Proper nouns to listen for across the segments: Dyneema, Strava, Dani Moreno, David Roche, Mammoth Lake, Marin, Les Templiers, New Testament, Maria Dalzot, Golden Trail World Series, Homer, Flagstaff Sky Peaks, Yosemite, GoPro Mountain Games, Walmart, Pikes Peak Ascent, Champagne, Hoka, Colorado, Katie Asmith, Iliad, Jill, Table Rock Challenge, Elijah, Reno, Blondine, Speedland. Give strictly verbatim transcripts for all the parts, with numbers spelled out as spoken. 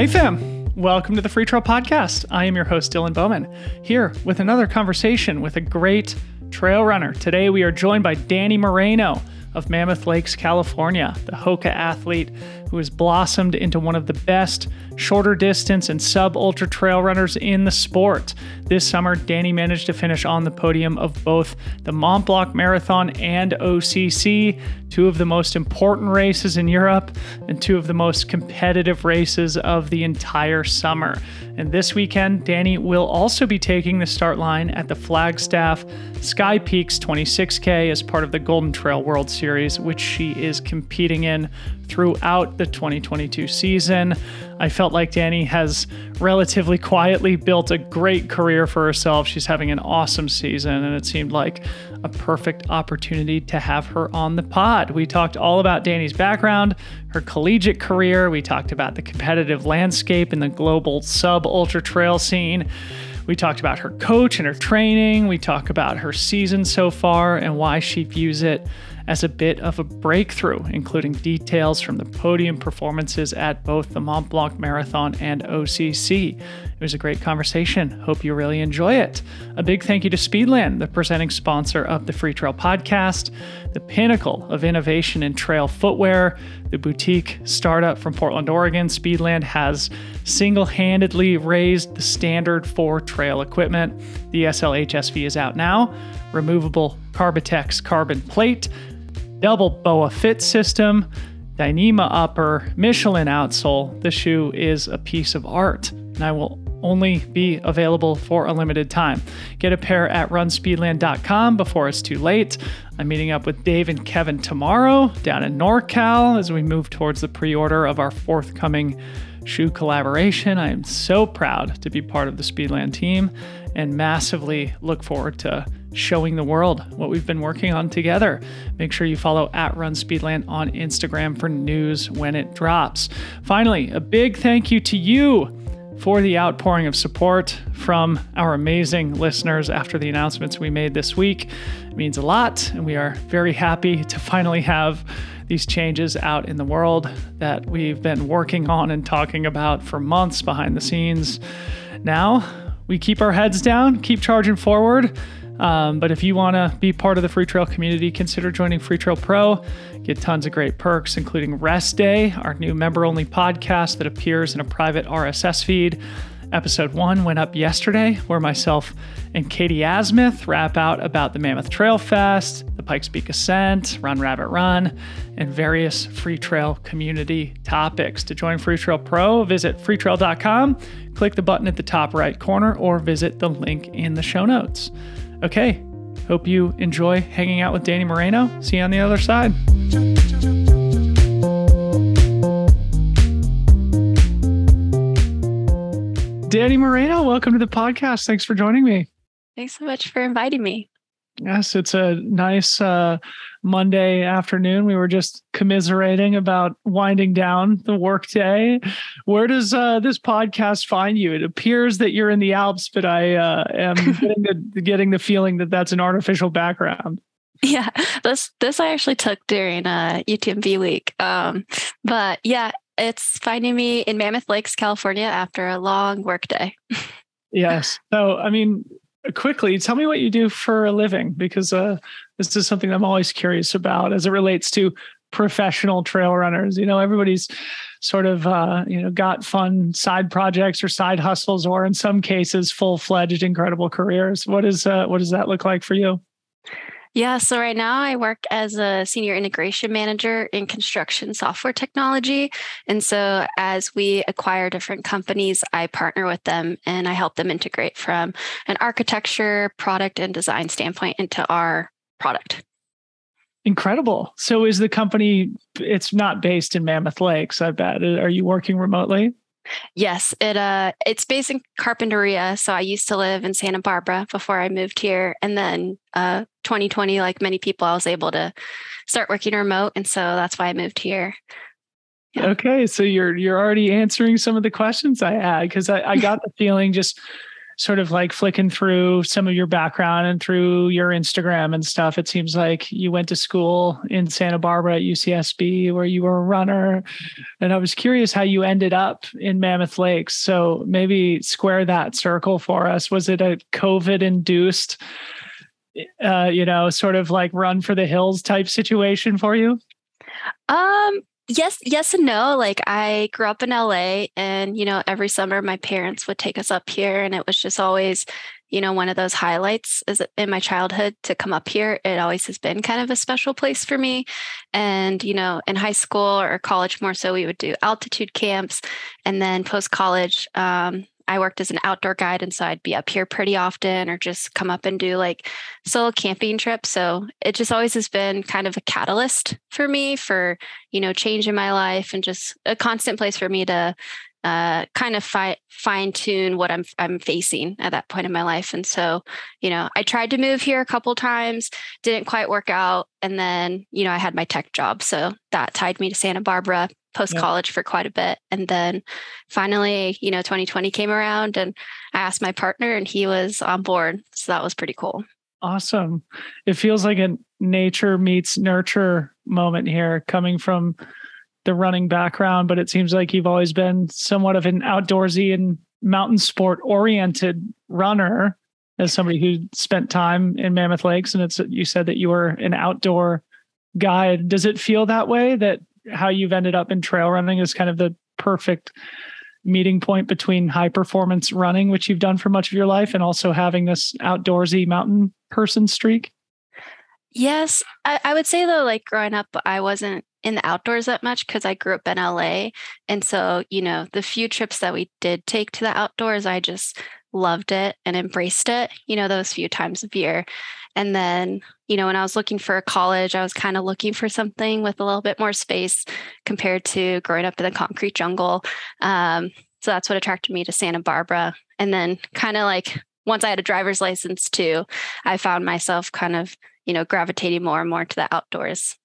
Hey fam, welcome to the Free Trail Podcast. I am your host, Dylan Bowman, here with another conversation with a great trail runner. Today we are joined by Dani Moreno of Mammoth Lakes, California, the Hoka athlete who has blossomed into one of the best shorter distance and sub-ultra trail runners in the sport. This summer, Dani managed to finish on the podium of both the Mont Blanc Marathon and O C C, two of the most important races in Europe and two of the most competitive races of the entire summer. And this weekend, Dani will also be taking the start line at the Flagstaff Sky Peaks twenty-six K as part of the Golden Trail World Series, which she is competing in throughout the twenty twenty-two season. I felt like Dani has relatively quietly built a great career for herself. She's having an awesome season, and it seemed like a perfect opportunity to have her on the pod. We talked all about Dani's background, her collegiate career. We talked about the competitive landscape in the global sub-ultra trail scene. We talked about her coach and her training. We talked about her season so far and why she views it as a bit of a breakthrough, including details from the podium performances at both the Mont Blanc Marathon and O C C. It was a great conversation. Hope you really enjoy it. A big thank you to Speedland, the presenting sponsor of the Free Trail Podcast, the pinnacle of innovation in trail footwear, the boutique startup from Portland, Oregon. Speedland has single-handedly raised the standard for trail equipment. The S L H S V is out now. Removable Carbitex carbon plate, double B O A fit system, Dyneema upper, Michelin outsole. The shoe is a piece of art, and I will only be available for a limited time. Get a pair at run speedland dot com before it's too late. I'm meeting up with Dave and Kevin tomorrow down in NorCal as we move towards the pre-order of our forthcoming shoe collaboration. I am so proud to be part of the Speedland team and massively look forward to showing the world what we've been working on together. Make sure you follow at RunSpeedland on Instagram for news when it drops. Finally, a big thank you to you for the outpouring of support from our amazing listeners after the announcements we made this week. It means a lot, and we are very happy to finally have these changes out in the world that we've been working on and talking about for months behind the scenes. Now, we keep our heads down, keep charging forward. Um, but if you want to be part of the Free Trail community, consider joining Free Trail Pro. Get tons of great perks, including Rest Day, our new member-only podcast that appears in a private R S S feed. Episode one went up yesterday, where myself and Katie Asmith rap out about the Mammoth Trail Fest, the Pikes Peak Ascent, Run Rabbit Run, and various Free Trail community topics. To join Free Trail Pro, visit free trail dot com, click the button at the top right corner, or visit the link in the show notes. Okay, hope you enjoy hanging out with Dani Moreno. See you on the other side. Dani Moreno, welcome to the podcast. Thanks for joining me. Thanks so much for inviting me. Yes, it's a nice uh, Monday afternoon. We were just commiserating about winding down the workday. Where does uh, this podcast find you? It appears that you're in the Alps, but I uh, am getting, the, getting the feeling that that's an artificial background. Yeah, this this I actually took during uh, U T M B week. Um, but yeah, it's finding me in Mammoth Lakes, California, after a long workday. Yes. So, I mean, quickly, tell me what you do for a living, because uh, this is something I'm always curious about as it relates to professional trail runners. You know, everybody's sort of, uh, you know, got fun side projects or side hustles, or in some cases, full-fledged, incredible careers. What is uh, what does that look like for you? Yeah. So right now I work as a senior integration manager in construction software technology. And so as we acquire different companies, I partner with them and I help them integrate from an architecture, product, and design standpoint into our product. Incredible. So is the company, it's not based in Mammoth Lakes, I bet. Are you working remotely? Yes, it uh, it's based in Carpinteria. So I used to live in Santa Barbara before I moved here. And then uh, twenty twenty, like many people, I was able to start working remote. And so that's why I moved here. Yeah. Okay, so you're you're already answering some of the questions I had, because I, I got the feeling just sort of like flicking through some of your background and through your Instagram and stuff, it seems like you went to school in Santa Barbara at U C S B where you were a runner. And I was curious how you ended up in Mammoth Lakes. So maybe square that circle for us. Was it a COVID induced, uh, you know, sort of like run for the hills type situation for you? Um, Yes, yes and no. Like I grew up in L A and, you know, every summer my parents would take us up here and it was just always, you know, one of those highlights is in my childhood to come up here. It always has been kind of a special place for me. And, you know, in high school or college more so, we would do altitude camps. And then post-college, um, I worked as an outdoor guide. And so I'd be up here pretty often or just come up and do like solo camping trips. So it just always has been kind of a catalyst for me for, you know, change in my life and just a constant place for me to uh, kind of fi- fine tune what I'm I'm facing at that point in my life. And so, you know, I tried to move here a couple times, didn't quite work out. And then, you know, I had my tech job. So that tied me to Santa Barbara post-college yeah. for quite a bit. And then finally, you know, twenty twenty came around and I asked my partner and he was on board. So that was pretty cool. Awesome. It feels like a nature meets nurture moment here coming from the running background, but it seems like you've always been somewhat of an outdoorsy and mountain sport oriented runner as somebody who spent time in Mammoth Lakes. And it's, you said that you were an outdoor guide. Does it feel that way, that how you've ended up in trail running is kind of the perfect meeting point between high performance running, which you've done for much of your life, and also having this outdoorsy mountain person streak? Yes. I, I would say though, like growing up, I wasn't in the outdoors that much because I grew up in L A. And so, you know, the few trips that we did take to the outdoors, I just loved it and embraced it, you know, those few times of year. And then, you know, when I was looking for a college, I was kind of looking for something with a little bit more space compared to growing up in the concrete jungle. Um, so that's what attracted me to Santa Barbara. And then kind of like once I had a driver's license too, I found myself kind of, you know, gravitating more and more to the outdoors.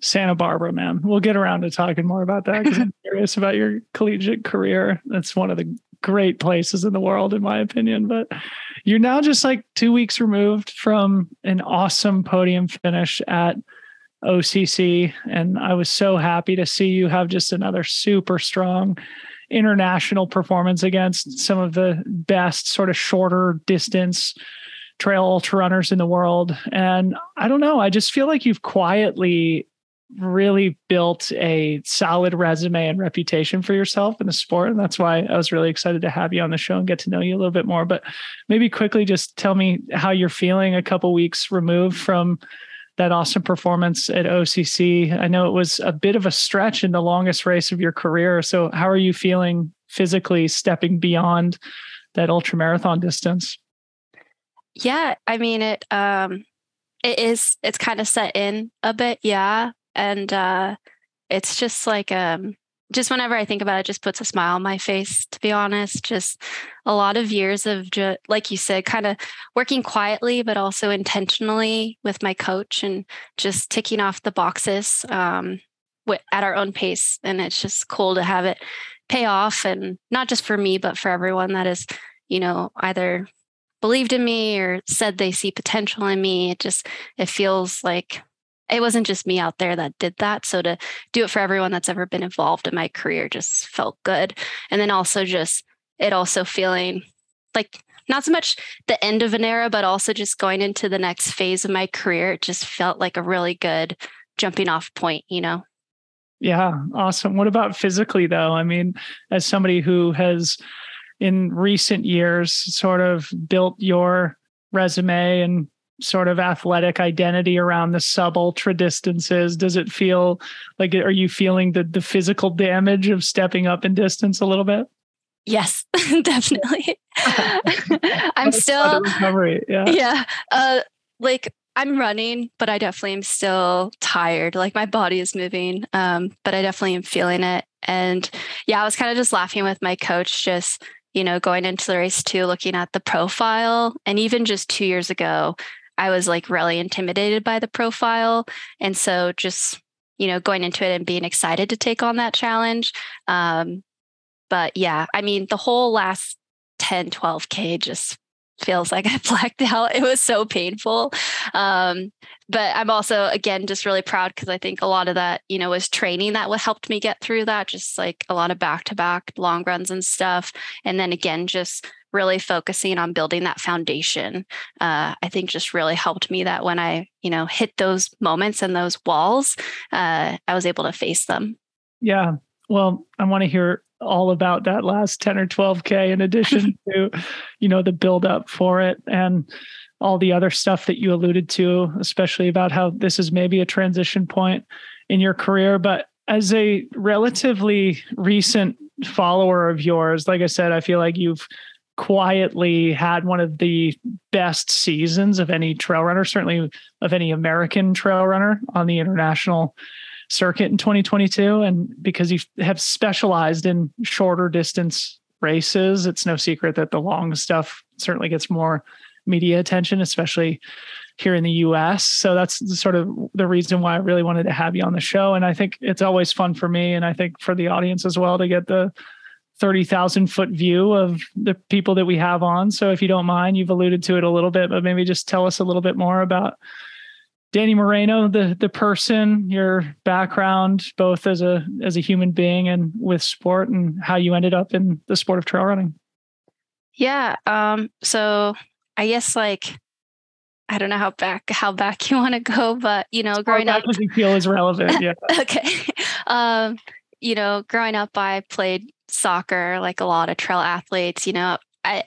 Santa Barbara, man. We'll get around to talking more about that because I'm curious about your collegiate career. That's one of the great places in the world, in my opinion. But you're now just like two weeks removed from an awesome podium finish at O C C. And I was so happy to see you have just another super strong international performance against some of the best sort of shorter distance trail ultra runners in the world. And I don't know, I just feel like you've quietly really built a solid resume and reputation for yourself in the sport. And that's why I was really excited to have you on the show and get to know you a little bit more. But maybe quickly just tell me how you're feeling a couple weeks removed from that awesome performance at O C C. I know it was a bit of a stretch in the longest race of your career. So how are you feeling physically stepping beyond that ultra marathon distance? Yeah, I mean, it, um, it is, it's kind of set in a bit. Yeah. And uh, it's just like, um, just whenever I think about it, it just puts a smile on my face, to be honest. Just a lot of years of, ju- like you said, kind of working quietly, but also intentionally with my coach and just ticking off the boxes um, w- at our own pace. And it's just cool to have it pay off. And not just for me, but for everyone that is, you know, either believed in me or said they see potential in me. It just, it feels like it wasn't just me out there that did that. So to do it for everyone that's ever been involved in my career just felt good. And then also just, it also feeling like not so much the end of an era, but also just going into the next phase of my career. It just felt like a really good jumping off point, you know? Yeah. Awesome. What about physically though? I mean, as somebody who has in recent years sort of built your resume and sort of athletic identity around the sub-ultra distances, does it feel like, are you feeling the, the physical damage of stepping up in distance a little bit? Yes, definitely. I'm still, recovery. yeah, yeah uh, like I'm running, but I definitely am still tired. Like my body is moving, um, but I definitely am feeling it. And yeah, I was kind of just laughing with my coach, just, you know, going into the race too, looking at the profile. And even just two years ago, I was like really intimidated by the profile. And so just, you know, going into it and being excited to take on that challenge. Um, but yeah, I mean, the whole last ten, twelve K just feels like I blacked out. It was so painful. Um, but I'm also, again, just really proud because I think a lot of that, you know, was training that helped me get through that, just like a lot of back-to-back long runs and stuff. And then again, just really focusing on building that foundation, uh, I think just really helped me that when I, you know, hit those moments and those walls, uh, I was able to face them. Yeah. Well, I want to hear all about that last ten or twelve K in addition to, you know, the build up for it and all the other stuff that you alluded to, especially about how this is maybe a transition point in your career. But as a relatively recent follower of yours, like I said, I feel like you've quietly had one of the best seasons of any trail runner, certainly of any American trail runner on the international circuit in twenty twenty-two. And because you have specialized in shorter distance races, it's no secret that the long stuff certainly gets more media attention, especially here in the U S. So that's sort of the reason why I really wanted to have you on the show. And I think it's always fun for me, and I think for the audience as well, to get the thirty thousand foot view of the people that we have on. So if you don't mind, you've alluded to it a little bit, but maybe just tell us a little bit more about Dani Moreno, the the person, your background, both as a as a human being and with sport, and how you ended up in the sport of trail running. Yeah. Um, so I guess like I don't know how back how back you want to go, but you know, growing up, you feel is relevant. Yeah. Okay. Um, you know, growing up, I played soccer like a lot of trail athletes. You know, I.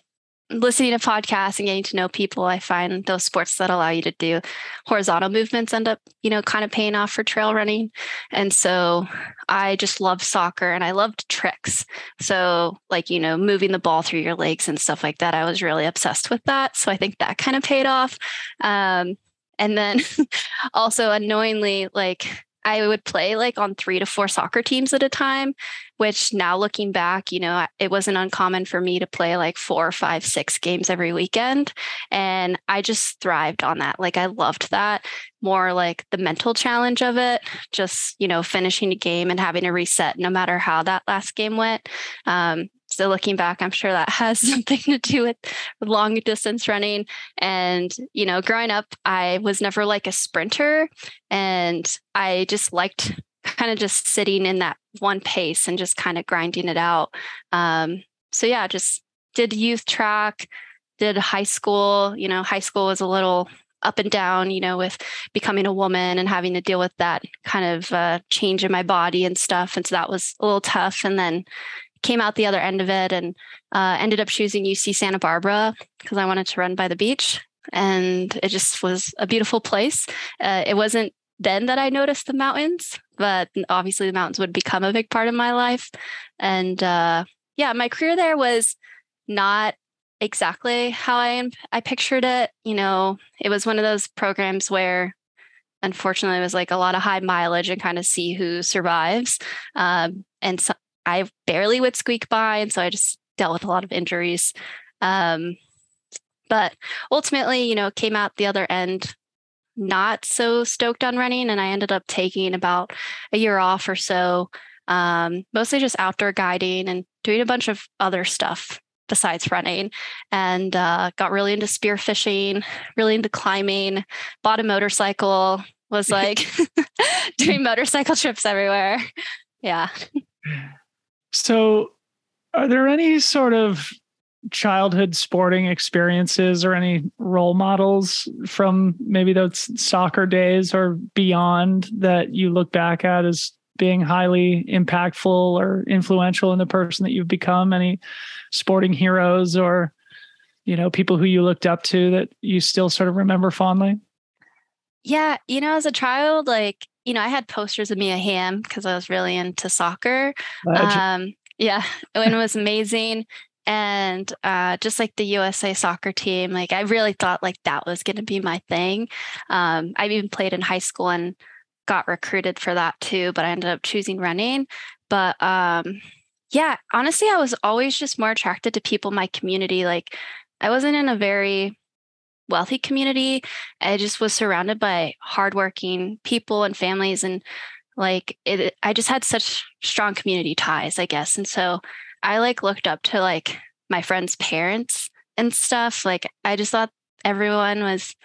Listening to podcasts and getting to know people, I find those sports that allow you to do horizontal movements end up, you know, kind of paying off for trail running. And so I just loved soccer and I loved tricks. So like, you know, moving the ball through your legs and stuff like that, I was really obsessed with that. So I think that kind of paid off. Um, and then also unknowingly, like I would play like on three to four soccer teams at a time, which now looking back, you know, it wasn't uncommon for me to play like four or five, six games every weekend. And I just thrived on that. Like I loved that, more like the mental challenge of it, just, you know, finishing a game and having to reset no matter how that last game went. Um, so looking back, I'm sure that has something to do with long distance running. And, you know, growing up, I was never like a sprinter, and I just liked kind of just sitting in that one pace and just kind of grinding it out. Um, so yeah, just did youth track, did high school. You know, high school was a little up and down, you know, with becoming a woman and having to deal with that kind of uh, change in my body and stuff. And so that was a little tough. And then came out the other end of it and uh, ended up choosing U C Santa Barbara because I wanted to run by the beach. And it just was a beautiful place. Uh, it wasn't then that I noticed the mountains, but obviously the mountains would become a big part of my life. And uh, yeah, my career there was not exactly how I, I pictured it. You know, it was one of those programs where unfortunately it was like a lot of high mileage and kind of see who survives. Um, and so I barely would squeak by. And so I just dealt with a lot of injuries. Um, but ultimately, you know, came out the other end not so stoked on running. And I ended up taking about a year off or so, um, mostly just outdoor guiding and doing a bunch of other stuff besides running, and uh, got really into spearfishing, really into climbing, bought a motorcycle, was like doing motorcycle trips everywhere. Yeah. So are there any sort of childhood sporting experiences or any role models from maybe those soccer days or beyond that you look back at as being highly impactful or influential in the person that you've become? Any sporting heroes or, you know, people who you looked up to that you still sort of remember fondly? Yeah. You know, as a child, like, you know, I had posters of Mia Hamm because I was really into soccer. Um, yeah. And it was amazing. And uh, just like the U S A soccer team, like I really thought like that was going to be my thing. Um, I even played in high school and got recruited for that too, but I ended up choosing running. But um, yeah, honestly, I was always just more attracted to people in my community. Like I wasn't in a very wealthy community. I just was surrounded by hardworking people and families. And like it, I just had such strong community ties, I guess. And so I like looked up to like my friends' parents and stuff. Like, I just thought everyone was,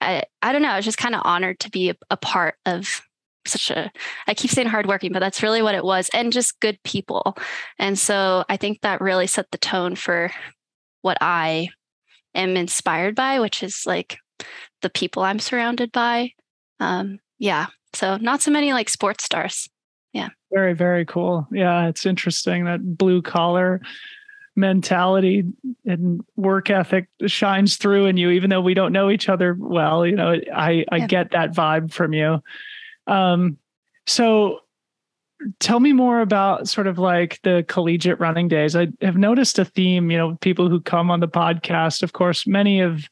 I, I don't know, I was just kind of honored to be a, a part of such a, I keep saying hardworking, but that's really what it was, and just good people. And so I think that really set the tone for what I am inspired by, which is like the people I'm surrounded by. Um, yeah. So not so many like sports stars. Yeah. Very, very cool. Yeah. It's interesting that blue collar mentality and work ethic shines through in you, even though we don't know each other well. You know, I, I yeah. get that vibe from you. Um, so tell me more about sort of like the collegiate running days. I have noticed a theme, you know, people who come on the podcast, of course, many of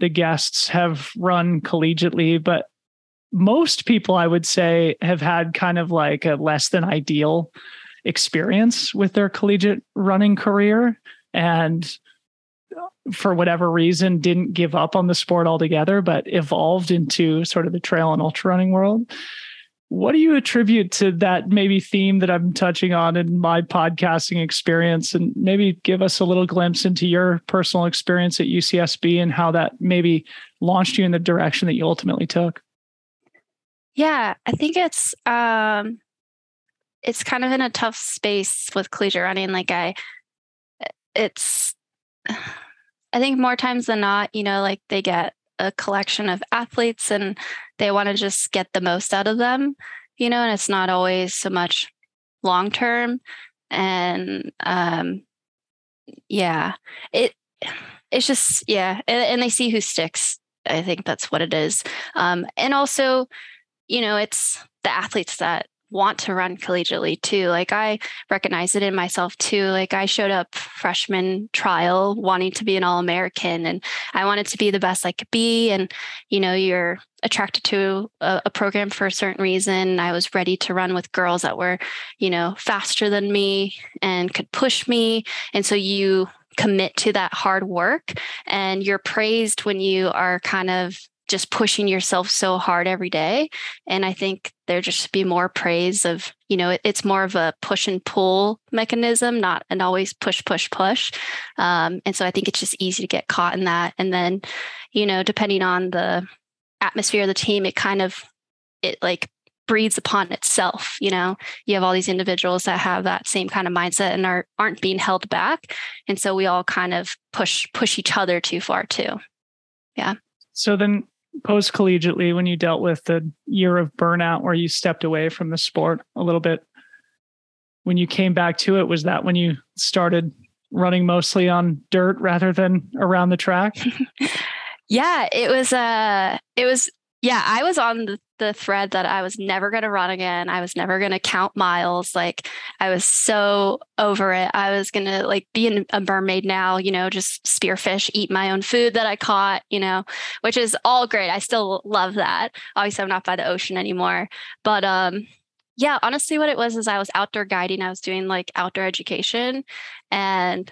the guests have run collegiately, but most people, I would say, have had kind of like a less than ideal experience with their collegiate running career, and for whatever reason didn't give up on the sport altogether, but evolved into sort of the trail and ultra running world. What do you attribute to that maybe theme that I'm touching on in my podcasting experience? And maybe give us a little glimpse into your personal experience at U C S B and how that maybe launched you in the direction that you ultimately took. Yeah, I think it's um, it's kind of in a tough space with collegiate running. Like I, it's, I think more times than not, you know, like they get a collection of athletes and they want to just get the most out of them, you know, and it's not always so much long-term. And um, yeah, it it's just, yeah. And, and they see who sticks. I think that's what it is. Um, and also, you know, it's the athletes that want to run collegiately too. Like I recognize it in myself too. Like I showed up freshman trial wanting to be an All-American and I wanted to be the best I could be. And, you know, you're attracted to a, a program for a certain reason. I was ready to run with girls that were, you know, faster than me and could push me. And so you commit to that hard work and you're praised when you are kind of just pushing yourself so hard every day. And I think there just should be more praise of, you know, it, it's more of a push and pull mechanism, not an always push, push, push. Um, and so I think it's just easy to get caught in that. And then, you know, depending on the atmosphere of the team, it kind of, it like breeds upon itself. You know, you have all these individuals that have that same kind of mindset and are, aren't being held back. And so we all kind of push, push each other too far too. Yeah. So then, post collegiately, when you dealt with the year of burnout where you stepped away from the sport a little bit, when you came back to it, was that when you started running mostly on dirt rather than around the track? Yeah, it was, uh, it was, yeah, I was on the, the thread that I was never going to run again. I was never going to count miles. Like I was so over it. I was going to like be a mermaid now, you know, just spearfish, eat my own food that I caught, you know, which is all great. I still love that. Obviously I'm not by the ocean anymore, but, um, yeah, honestly what it was is I was outdoor guiding. I was doing like outdoor education and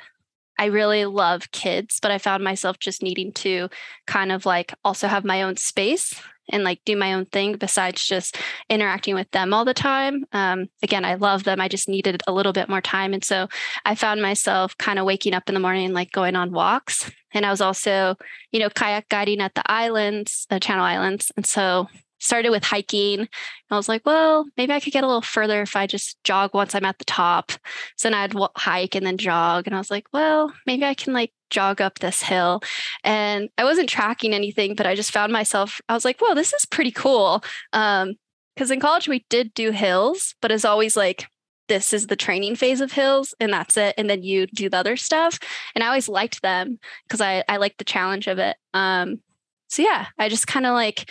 I really love kids, but I found myself just needing to kind of like also have my own space and like do my own thing besides just interacting with them all the time. Um, again, I love them. I just needed a little bit more time. And so I found myself kind of waking up in the morning and like going on walks. And I was also, you know, kayak guiding at the islands, the Channel Islands. And so started with hiking. And I was like, well, maybe I could get a little further if I just jog once I'm at the top. So then I'd w- hike and then jog. And I was like, well, maybe I can like jog up this hill. And I wasn't tracking anything, but I just found myself, I was like, well, this is pretty cool. Um, because in college we did do hills, but it's always like, this is the training phase of hills and that's it. And then you do the other stuff. And I always liked them because I, I liked the challenge of it. Um, so yeah, I just kind of like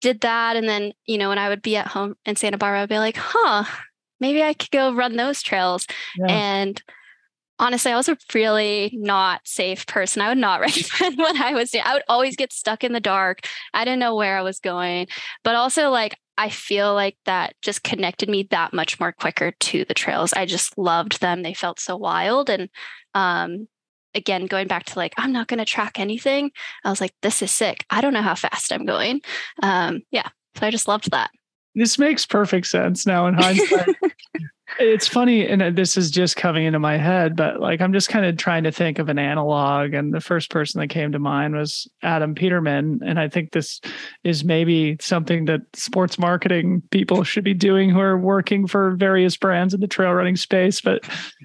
did that. And then, you know, when I would be at home in Santa Barbara, I'd be like, huh, maybe I could go run those trails. Yeah. And honestly, I was a really not safe person. I would not recommend what I was doing. I would always get stuck in the dark. I didn't know where I was going, but also like, I feel like that just connected me that much more quicker to the trails. I just loved them. They felt so wild. And, um, again, going back to like, I'm not going to track anything. I was like, this is sick. I don't know how fast I'm going. Um, yeah. So I just loved that. This makes perfect sense now in hindsight. It's funny, and this is just coming into my head, but like, I'm just kind of trying to think of an analog. And the first person that came to mind was Adam Peterman. And I think this is maybe something that sports marketing people should be doing who are working for various brands in the trail running space. But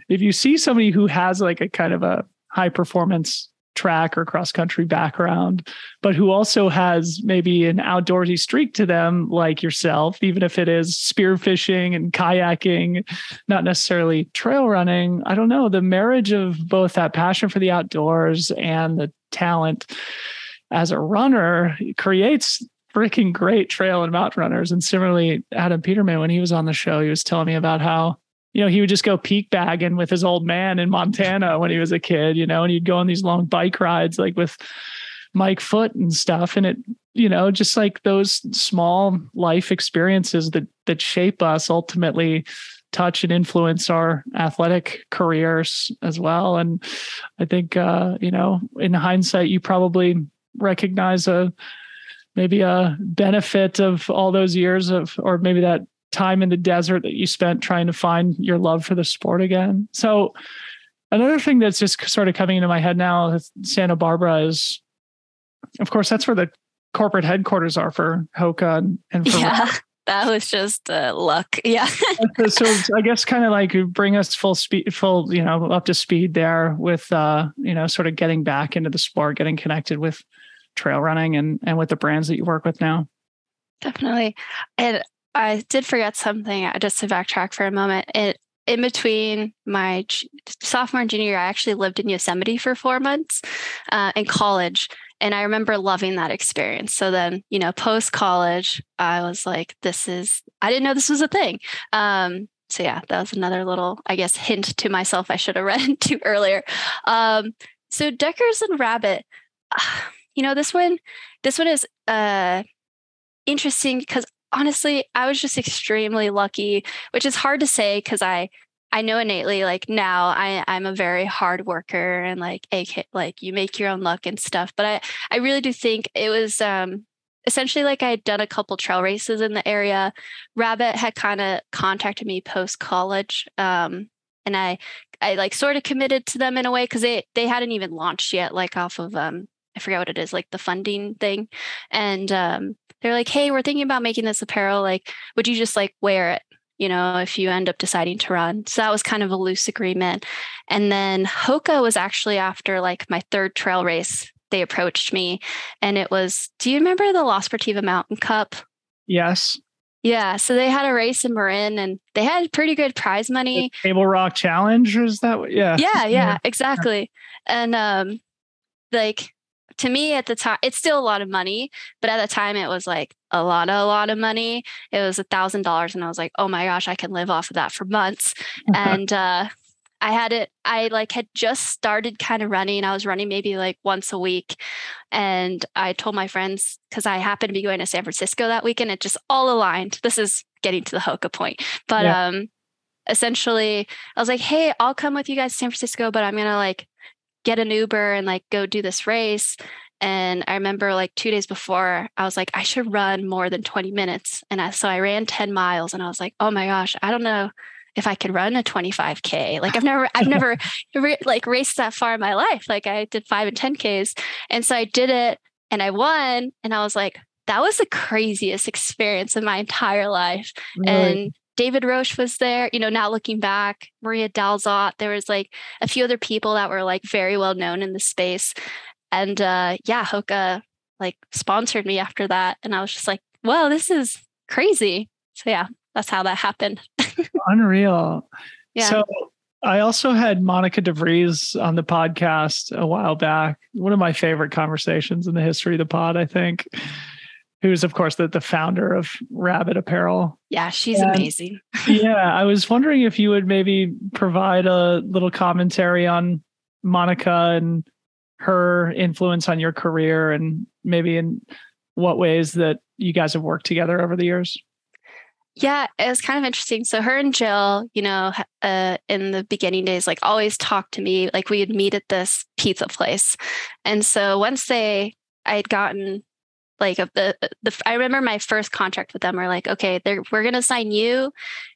if you see somebody who has like a kind of a high performance track or cross country background, but who also has maybe an outdoorsy streak to them, like yourself, even if it is spearfishing and kayaking, not necessarily trail running. I don't know, the marriage of both that passion for the outdoors and the talent as a runner creates freaking great trail and mountain runners. And similarly, Adam Peterman, when he was on the show, he was telling me about how, you know, he would just go peak bagging with his old man in Montana when he was a kid, you know, and he'd go on these long bike rides, like with Mike Foote and stuff. And it, you know, just like those small life experiences that, that shape us ultimately touch and influence our athletic careers as well. And I think, uh, you know, in hindsight, you probably recognize a, maybe a benefit of all those years of, or maybe that time in the desert that you spent trying to find your love for the sport again. So another thing that's just sort of coming into my head now is Santa Barbara is, of course, that's where the corporate headquarters are for Hoka and, and for yeah, Rabbit. That was just uh, luck. Yeah. so, so I guess kind of like bring us full speed, full, you know, up to speed there with, uh, you know, sort of getting back into the sport, getting connected with trail running and, and with the brands that you work with now. Definitely. And I did forget something. I just to backtrack for a moment. It, in between my sophomore and junior year, I actually lived in Yosemite for four months uh, in college. And I remember loving that experience. So then, you know, post-college, I was like, this is, I didn't know this was a thing. Um, so yeah, that was another little, I guess, hint to myself I should have read into earlier. Um, so Deckers and Rabbit, you know, this one, this one is uh, interesting because honestly, I was just extremely lucky, which is hard to say because I, I know innately, like now I, I'm a very hard worker and like, A K, like you make your own luck and stuff. But I, I really do think it was um, essentially like I had done a couple trail races in the area. Rabbit had kind of contacted me post college, um, and I, I like sort of committed to them in a way because they, they hadn't even launched yet, like off of um, I forget what it is, like the funding thing, and um, they're like, hey, we're thinking about making this apparel. Like, would you just like wear it, you know, if you end up deciding to run? So that was kind of a loose agreement. And then Hoka was actually after like my third trail race, they approached me and it was, do you remember the La Sportiva Mountain Cup? Yes. Yeah. So they had a race in Marin and they had pretty good prize money. The Table Rock Challenge, is that what? Yeah. Yeah. Yeah, exactly. And um, like, to me at the time, it's still a lot of money, but at the time it was like a lot, a lot of money. It was a thousand dollars. And I was like, oh my gosh, I can live off of that for months. and, uh, I had it, I like had just started kind of running. I was running maybe like once a week. And I told my friends, cause I happened to be going to San Francisco that weekend. It just all aligned. This is getting to the Hoka point, but, yeah. um, essentially I was like, hey, I'll come with you guys to San Francisco, but I'm going to like get an Uber and like go do this race. And I remember like two days before I was like, I should run more than twenty minutes. And I, so I ran ten miles and I was like, oh my gosh, I don't know if I could run a twenty-five K. Like I've never, I've never re- like raced that far in my life. Like I did five and ten Ks. And so I did it and I won. And I was like, that was the craziest experience of my entire life. Really? And David Roche was there, you know, now looking back, Maria Dalzot, there was like a few other people that were like very well known in the space. And uh, yeah, Hoka like sponsored me after that. And I was just like, wow, this is crazy. So yeah, that's how that happened. Unreal. Yeah. So I also had Monica DeVries on the podcast a while back. One of my favorite conversations in the history of the pod, I think. Who's, of course, the, the founder of Rabbit Apparel. Yeah, she's and, amazing. Yeah, I was wondering if you would maybe provide a little commentary on Monica and her influence on your career and maybe in what ways that you guys have worked together over the years. Yeah, it was kind of interesting. So her and Jill, you know, uh, in the beginning days, like always talked to me, like we would meet at this pizza place. And so once they, I had gotten... Like the, the, I remember my first contract with them, we're like, okay, we're going to sign you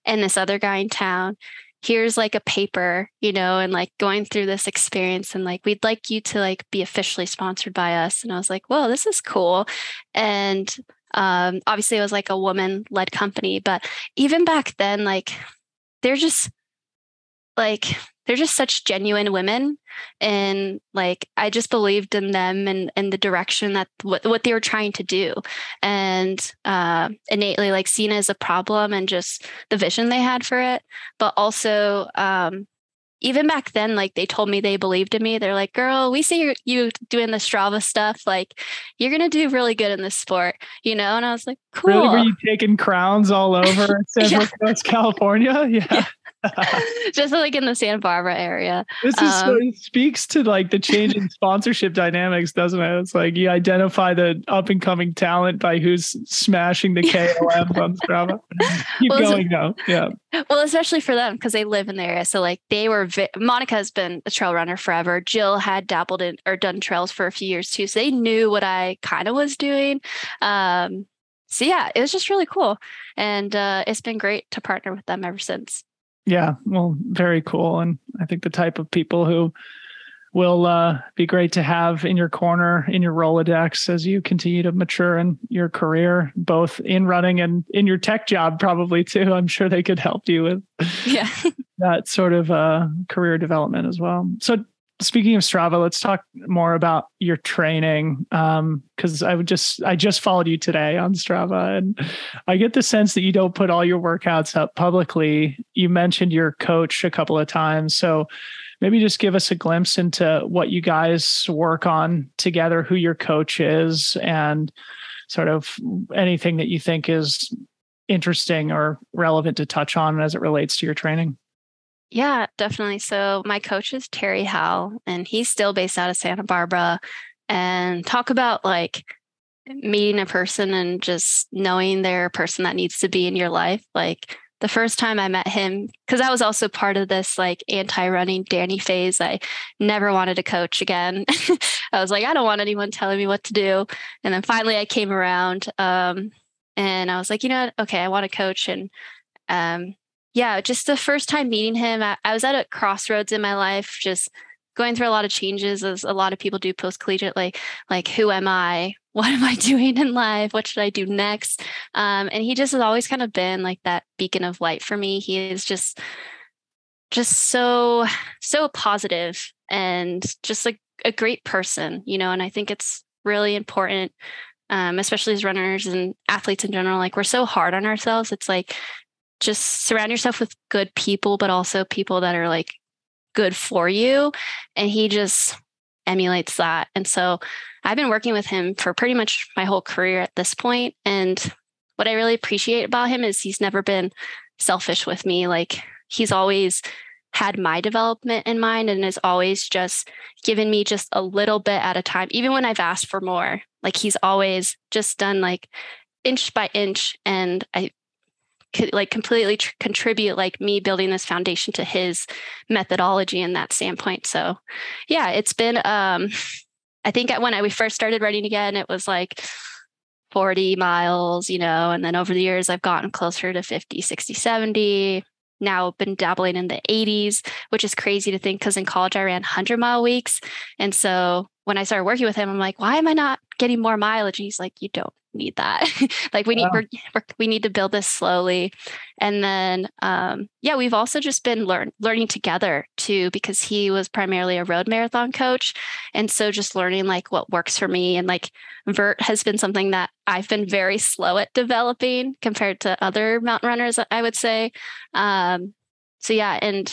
and this other guy in town. Here's like a paper, you know, and like going through this experience and like, we'd like you to like be officially sponsored by us. And I was like, whoa, this is cool. And um, obviously it was like a woman led company, but even back then, like they're just like, they're just such genuine women. And like, I just believed in them and, and the direction that what, what they were trying to do. And uh, innately like seen as a problem and just the vision they had for it. But also um, even back then, like they told me they believed in me. They're like, girl, we see you, you doing the Strava stuff. Like you're going to do really good in this sport, you know? And I was like, cool. Really? Were you taking crowns all over San Francisco, California? Yeah. yeah. Just like in the Santa Barbara area. This is um, so it speaks to like the change in sponsorship dynamics, doesn't it? It's like you identify the up and coming talent by who's smashing the K O M on Strava. Keep well, going now. Yeah. Well, especially for them because they live in the area. So like they were. Vi- Monica has been a trail runner forever. Jill had dabbled in or done trails for a few years too, so they knew what I kind of was doing. Um, so yeah, it was just really cool, and uh, it's been great to partner with them ever since. Yeah, well, very cool. And I think the type of people who will uh, be great to have in your corner, in your Rolodex, as you continue to mature in your career, both in running and in your tech job, probably too. I'm sure they could help you with yeah. that sort of uh, career development as well. So speaking of Strava, let's talk more about your training. Um, cause I would just, I just followed you today on Strava and I get the sense that you don't put all your workouts up publicly. You mentioned your coach a couple of times. So maybe just give us a glimpse into what you guys work on together, who your coach is, and sort of anything that you think is interesting or relevant to touch on as it relates to your training. Yeah, definitely. So my coach is Terry Howell, and he's still based out of Santa Barbara. And talk about like meeting a person and just knowing they're a person that needs to be in your life. Like the first time I met him, because I was also part of this like anti-running Dani phase. I never wanted to coach again. I was like, I don't want anyone telling me what to do. And then finally I came around um, and I was like, you know, okay, I want to coach. And um yeah, just the first time meeting him, I, I was at a crossroads in my life, just going through a lot of changes as a lot of people do post-collegiate, like, like who am I? What am I doing in life? What should I do next? Um, and he just has always kind of been like that beacon of light for me. He is just, just so, so positive and just like a great person, you know, and I think it's really important, um, especially as runners and athletes in general, like we're so hard on ourselves. It's like, just surround yourself with good people, but also people that are like good for you. And he just emulates that. And so I've been working with him for pretty much my whole career at this point. And what I really appreciate about him is he's never been selfish with me. Like he's always had my development in mind and has always just given me just a little bit at a time, even when I've asked for more. Like he's always just done like inch by inch. And I, like completely tr- contribute like me building this foundation to his methodology in that standpoint. So yeah, it's been, um, I think when I, we first started running again, it was like forty miles, you know, and then over the years I've gotten closer to fifty, sixty, seventy. Now I've been dabbling in the eighties, which is crazy to think because in college I ran one hundred mile weeks. And so when I started working with him, I'm like, why am I not getting more mileage? And he's like, you don't need that. like we need, wow. we're, we need to build this slowly. And then, um, yeah, we've also just been learn, learning together too, because he was primarily a road marathon coach. And so just learning like what works for me, and like vert has been something that I've been very slow at developing compared to other mountain runners, I would say. Um, so yeah. And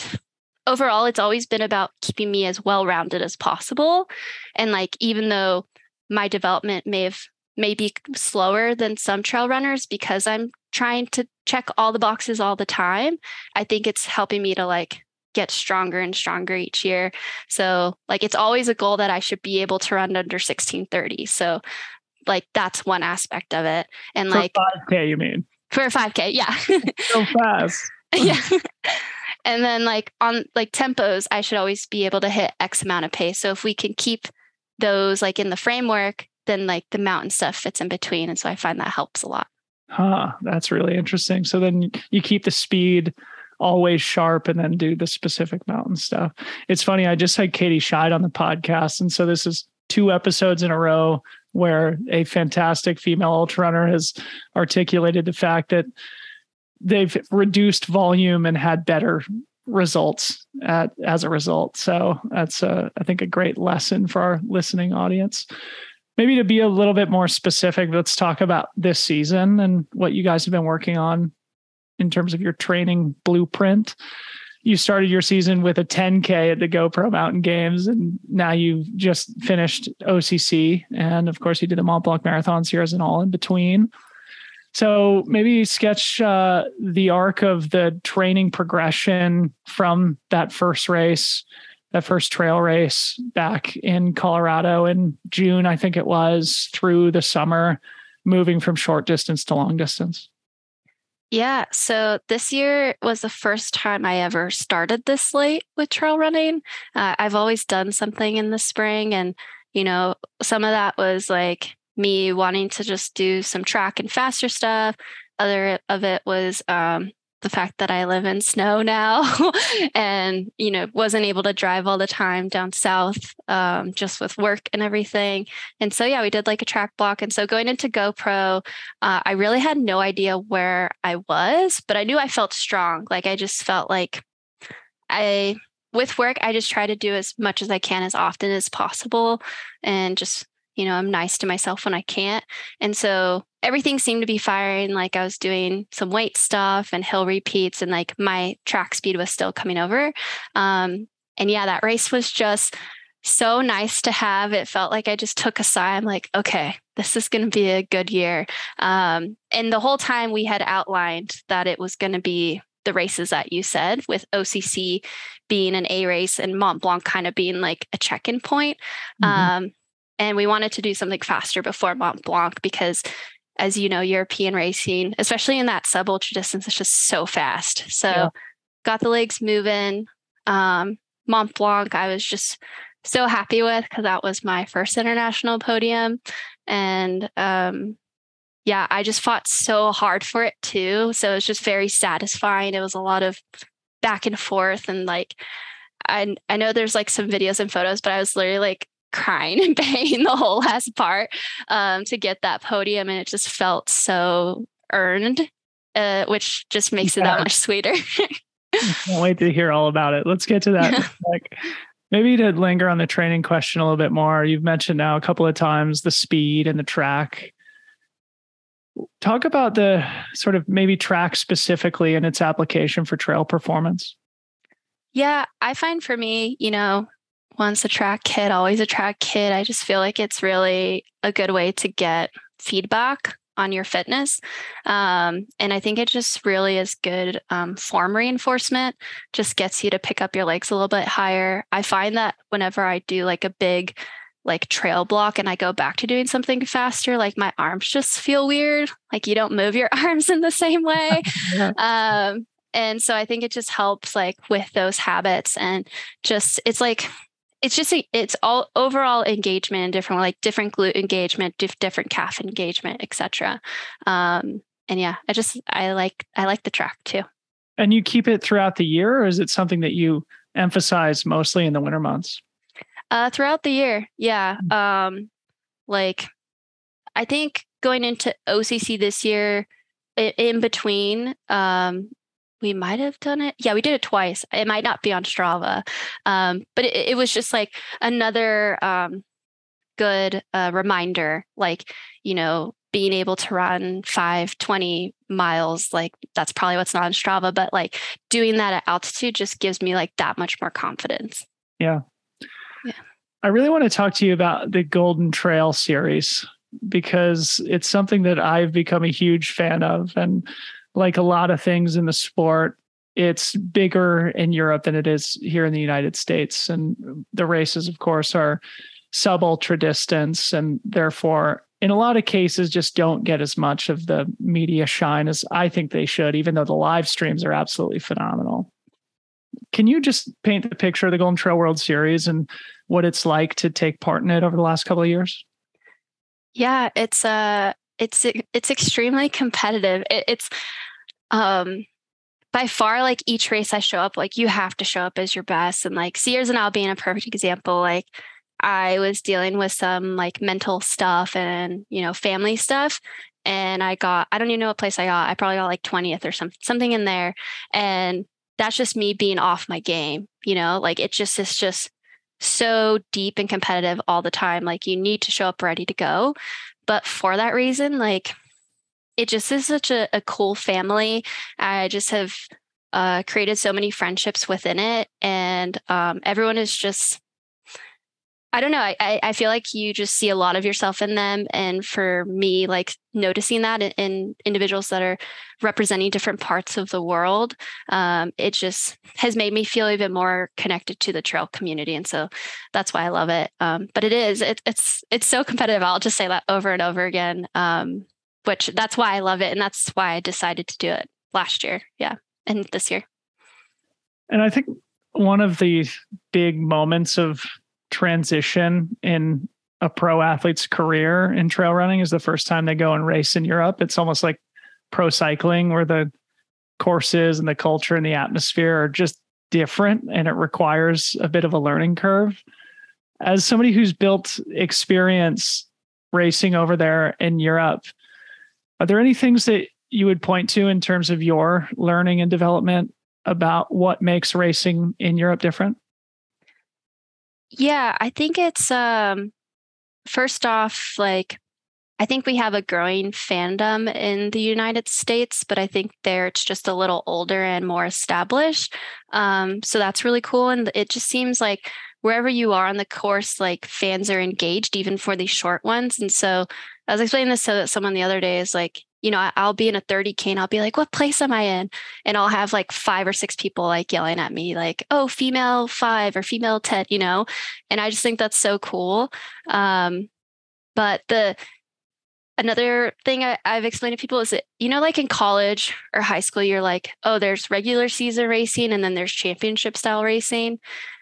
overall, it's always been about keeping me as well-rounded as possible. And like, even though my development may have maybe slower than some trail runners because I'm trying to check all the boxes all the time, I think it's helping me to like get stronger and stronger each year. So like, it's always a goal that I should be able to run under sixteen thirty. So like, that's one aspect of it. And for like five K, you mean? For a five K. Yeah. So fast. yeah. And then like on like tempos, I should always be able to hit X amount of pace. So if we can keep those like in the framework, then like the mountain stuff fits in between. And so I find that helps a lot. Huh, that's really interesting. So then you keep the speed always sharp and then do the specific mountain stuff. It's funny. I just had Katie Scheid on the podcast. And so this is two episodes in a row where a fantastic female ultra runner has articulated the fact that they've reduced volume and had better results at, as a result. So that's a, I think a great lesson for our listening audience. Maybe to be a little bit more specific, let's talk about this season and what you guys have been working on in terms of your training blueprint. You started your season with a ten K at the GoPro Mountain Games, and now you've just finished O C C. And of course you did the Mont Blanc Marathon, Sierre-Zinal in between. So maybe sketch uh, the arc of the training progression from that first race, that first trail race back in Colorado in June, I think it was, through the summer, moving from short distance to long distance. Yeah. So this year was the first time I ever started this late with trail running. Uh, I've always done something in the spring. And, you know, some of that was like me wanting to just do some track and faster stuff. Other of it was um, the fact that I live in snow now and, you know, wasn't able to drive all the time down south um, just with work and everything. And so, yeah, we did like a track block. And so going into GoPro, uh, I really had no idea where I was, but I knew I felt strong. Like I just felt like I, with work, I just try to do as much as I can, as often as possible. And just, you know, I'm nice to myself when I can't. And so everything seemed to be firing. Like I was doing some weight stuff and hill repeats, and like my track speed was still coming over. Um, and yeah, that race was just so nice to have. It felt like I just took a sigh. I'm like, okay, this is going to be a good year. Um, and the whole time we had outlined that it was going to be the races that you said, with O C C being an A race and Mont Blanc kind of being like a check-in point. Mm-hmm. Um, And we wanted to do something faster before Mont Blanc because, as you know, European racing, especially in that sub-ultra distance, it's just so fast. So yeah. Got the legs moving. Um, Mont Blanc, I was just so happy with because that was my first international podium. And um, yeah, I just fought so hard for it too. So it was just very satisfying. It was a lot of back and forth. And like, I, I know there's like some videos and photos, but I was literally like, crying and pain the whole last part um, to get that podium. And it just felt so earned, uh, which just makes yeah. it that much sweeter. I can't wait to hear all about it. Let's get to that. Like, maybe to linger on the training question a little bit more. You've mentioned now a couple of times the speed and the track. Talk about the sort of maybe track specifically and its application for trail performance. Yeah, I find for me, you know, once a track kid, always a track kid. I just feel like it's really a good way to get feedback on your fitness. Um, and I think it just really is good um, form reinforcement, just gets you to pick up your legs a little bit higher. I find that whenever I do like a big like trail block and I go back to doing something faster, like my arms just feel weird. Like you don't move your arms in the same way. um, and so I think it just helps like with those habits and just, it's like, It's just, a, it's all overall engagement and different, like different glute engagement, diff, different calf engagement, et cetera. Um, and yeah, I just, I like, I like the track too. And you keep it throughout the year, or is it something that you emphasize mostly in the winter months? Uh, throughout the year. Yeah. Um, like I think going into O C C this year in between, um, we might have done it. Yeah, we did it twice. It might not be on Strava, um, but it, it was just like another um, good uh, reminder, like, you know, being able to run five, twenty miles, like that's probably what's not on Strava, but like doing that at altitude just gives me like that much more confidence. Yeah. Yeah. I really want to talk to you about the Golden Trail series because it's something that I've become a huge fan of. And like a lot of things in the sport, it's bigger in Europe than it is here in the United States. And the races, of course, are sub-ultra distance and therefore, in a lot of cases, just don't get as much of the media shine as I think they should, even though the live streams are absolutely phenomenal. Can you just paint the picture of the Golden Trail World Series and what it's like to take part in it over the last couple of years? Yeah, it's uh, it's it's extremely competitive. It, it's um, by far, like, each race I show up, like, you have to show up as your best. And like Sierre-Zinal being a perfect example, like, I was dealing with some like mental stuff and, you know, family stuff. And I got, I don't even know what place I got. I probably got like twentieth or something, something in there. And that's just me being off my game, you know, like it just, it's just so deep and competitive all the time. Like you need to show up ready to go. But for that reason, like it just is such a, a cool family. I just have uh, created so many friendships within it. And um, everyone is just, I don't know. I, I feel like you just see a lot of yourself in them. And for me, like noticing that in, in individuals that are representing different parts of the world, um, it just has made me feel even more connected to the trail community. And so that's why I love it. Um, but it is, it, it's, it's so competitive. I'll just say that over and over again, um, which that's why I love it. And that's why I decided to do it last year. Yeah. And this year. And I think one of the big moments of transition in a pro athlete's career in trail running is the first time they go and race in Europe. It's almost like pro cycling, where the courses and the culture and the atmosphere are just different, and it requires a bit of a learning curve. As somebody who's built experience racing over there in Europe, are there any things that you would point to in terms of your learning and development about what makes racing in Europe different? Yeah, I think it's, um, first off, like, I think we have a growing fandom in the United States, but I think there it's just a little older and more established. Um, so that's really cool. And it just seems like wherever you are on the course, like fans are engaged even for these short ones. And so I was explaining this to someone the other day is like, you know, I'll be in a thirty K and I'll be like, what place am I in? And I'll have like five or six people like yelling at me like, oh, female five or female ten, you know? And I just think that's so cool. Um, but the, another thing I, I've explained to people is that, you know, like in college or high school, you're like, oh, there's regular season racing and then there's championship style racing.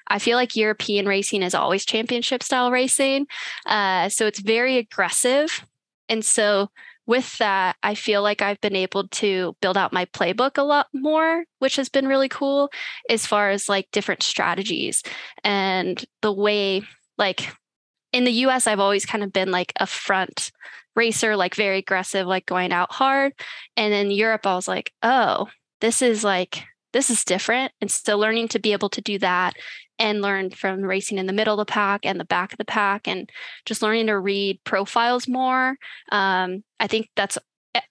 I feel like European racing is always championship style racing. Uh, so it's very aggressive. And so with that, I feel like I've been able to build out my playbook a lot more, which has been really cool as far as like different strategies and the way, like in the U S, I've always kind of been like a front racer, like very aggressive, like going out hard. And in Europe, I was like, oh, this is like, this is different. And so learning to be able to do that and learn from racing in the middle of the pack and the back of the pack and just learning to read profiles more. Um, I think that's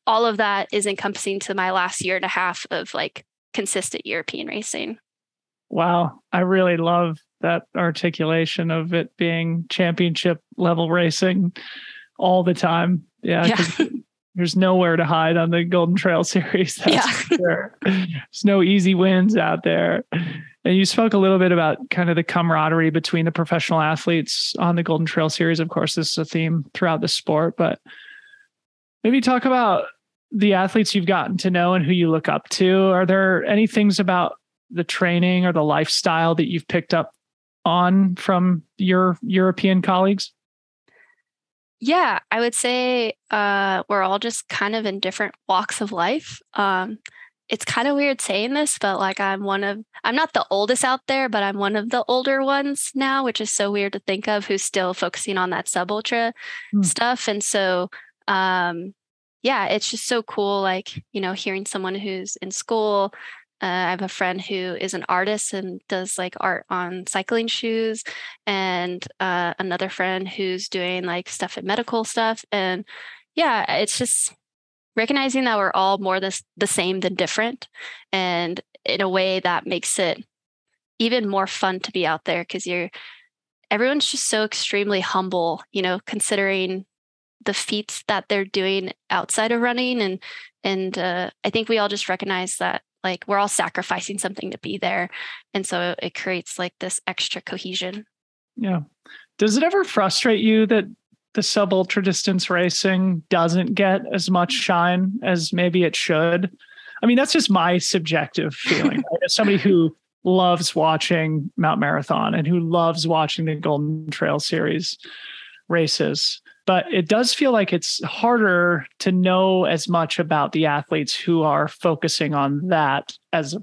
all of that is encompassing to my last year and a half of like consistent European racing. Wow. I really love that articulation of it being championship level racing all the time. Yeah. yeah. There's nowhere to hide on the Golden Trail Series. That's yeah. for sure. There's no easy wins out there. And you spoke a little bit about kind of the camaraderie between the professional athletes on the Golden Trail Series. Of course, this is a theme throughout the sport, but maybe talk about the athletes you've gotten to know and who you look up to. Are there any things about the training or the lifestyle that you've picked up on from your European colleagues? Yeah, I would say uh, we're all just kind of in different walks of life. Um, it's kind of weird saying this, but like I'm one of, I'm not the oldest out there, but I'm one of the older ones now, which is so weird to think of, who's still focusing on that sub ultra mm. stuff. And so, um, yeah, it's just so cool. Like, you know, hearing someone who's in school. Uh, I have a friend who is an artist and does like art on cycling shoes, and uh, another friend who's doing like stuff at medical stuff. And yeah, it's just recognizing that we're all more this, the same than different. And in a way that makes it even more fun to be out there, because you're, everyone's just so extremely humble, you know, considering the feats that they're doing outside of running. And, and uh, I think we all just recognize that, like, we're all sacrificing something to be there. And so it creates like this extra cohesion. Yeah. Does it ever frustrate you that the sub ultra distance racing doesn't get as much shine as maybe it should? I mean, that's just my subjective feeling. Right? As somebody who loves watching Mount Marathon and who loves watching the Golden Trail Series races, But it does feel like it's harder to know as much about the athletes who are focusing on that as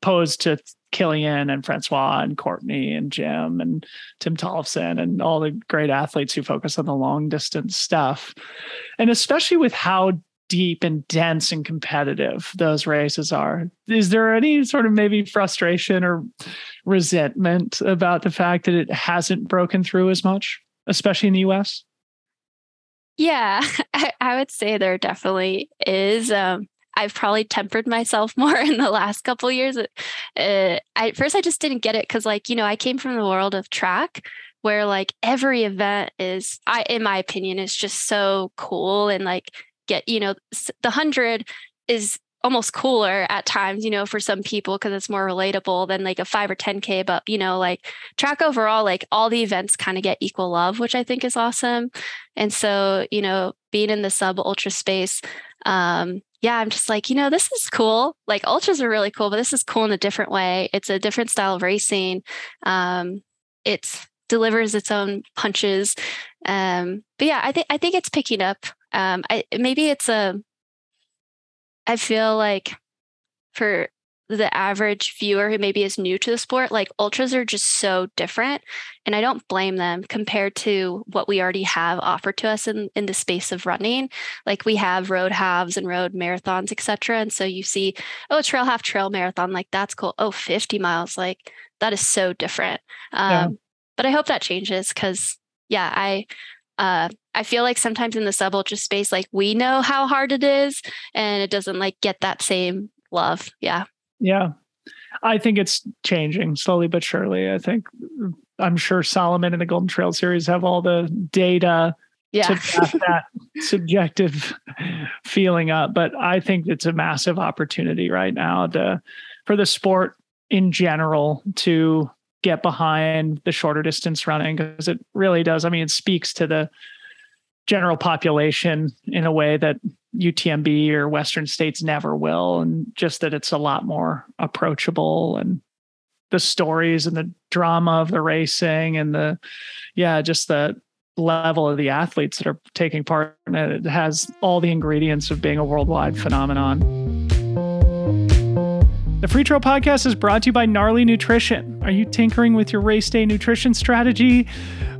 opposed to Killian and Francois and Courtney and Jim and Tim Tollefson and all the great athletes who focus on the long distance stuff. And especially with how deep and dense and competitive those races are. Is there any sort of maybe frustration or resentment about the fact that it hasn't broken through as much, especially in the U S? Yeah, I, I would say there definitely is. Um, I've probably tempered myself more in the last couple of years. Uh, at first, I just didn't get it because, like, you know, I came from the world of track where, like, every event is, I, in my opinion, is just so cool. And, like, get, you know, the hundred is almost cooler at times, you know, for some people because it's more relatable than like a five or ten K, but, you know, like track overall, like all the events kind of get equal love, which I think is awesome. And so, you know, being in the sub ultra space, um, yeah, I'm just like, you know, this is cool. Like ultras are really cool, but this is cool in a different way. It's a different style of racing. Um, it's delivers its own punches. Um, but yeah, I think, I think it's picking up. Um, I, maybe it's a, I feel like for the average viewer who maybe is new to the sport, like ultras are just so different. And I don't blame them compared to what we already have offered to us in, in the space of running. Like we have road halves and road marathons, et cetera. And so you see, oh, trail half, trail marathon, like that's cool. Oh, fifty miles, like that is so different. Um, yeah. But I hope that changes because, yeah, I... Uh, I feel like sometimes in the sub ultra space, like we know how hard it is and it doesn't like get that same love. Yeah. Yeah. I think it's changing slowly, but surely. I think I'm sure Solomon and the Golden Trail Series have all the data yeah. to back that subjective feeling up. But I think it's a massive opportunity right now to, for the sport in general to get behind the shorter distance running, because it really does. I mean, it speaks to the general population in a way that U T M B or Western States never will. And just that it's a lot more approachable, and the stories and the drama of the racing and the, yeah, just the level of the athletes that are taking part in it. It has all the ingredients of being a worldwide phenomenon. The Free Trail Podcast is brought to you by Gnarly Nutrition. Are you tinkering with your race day nutrition strategy?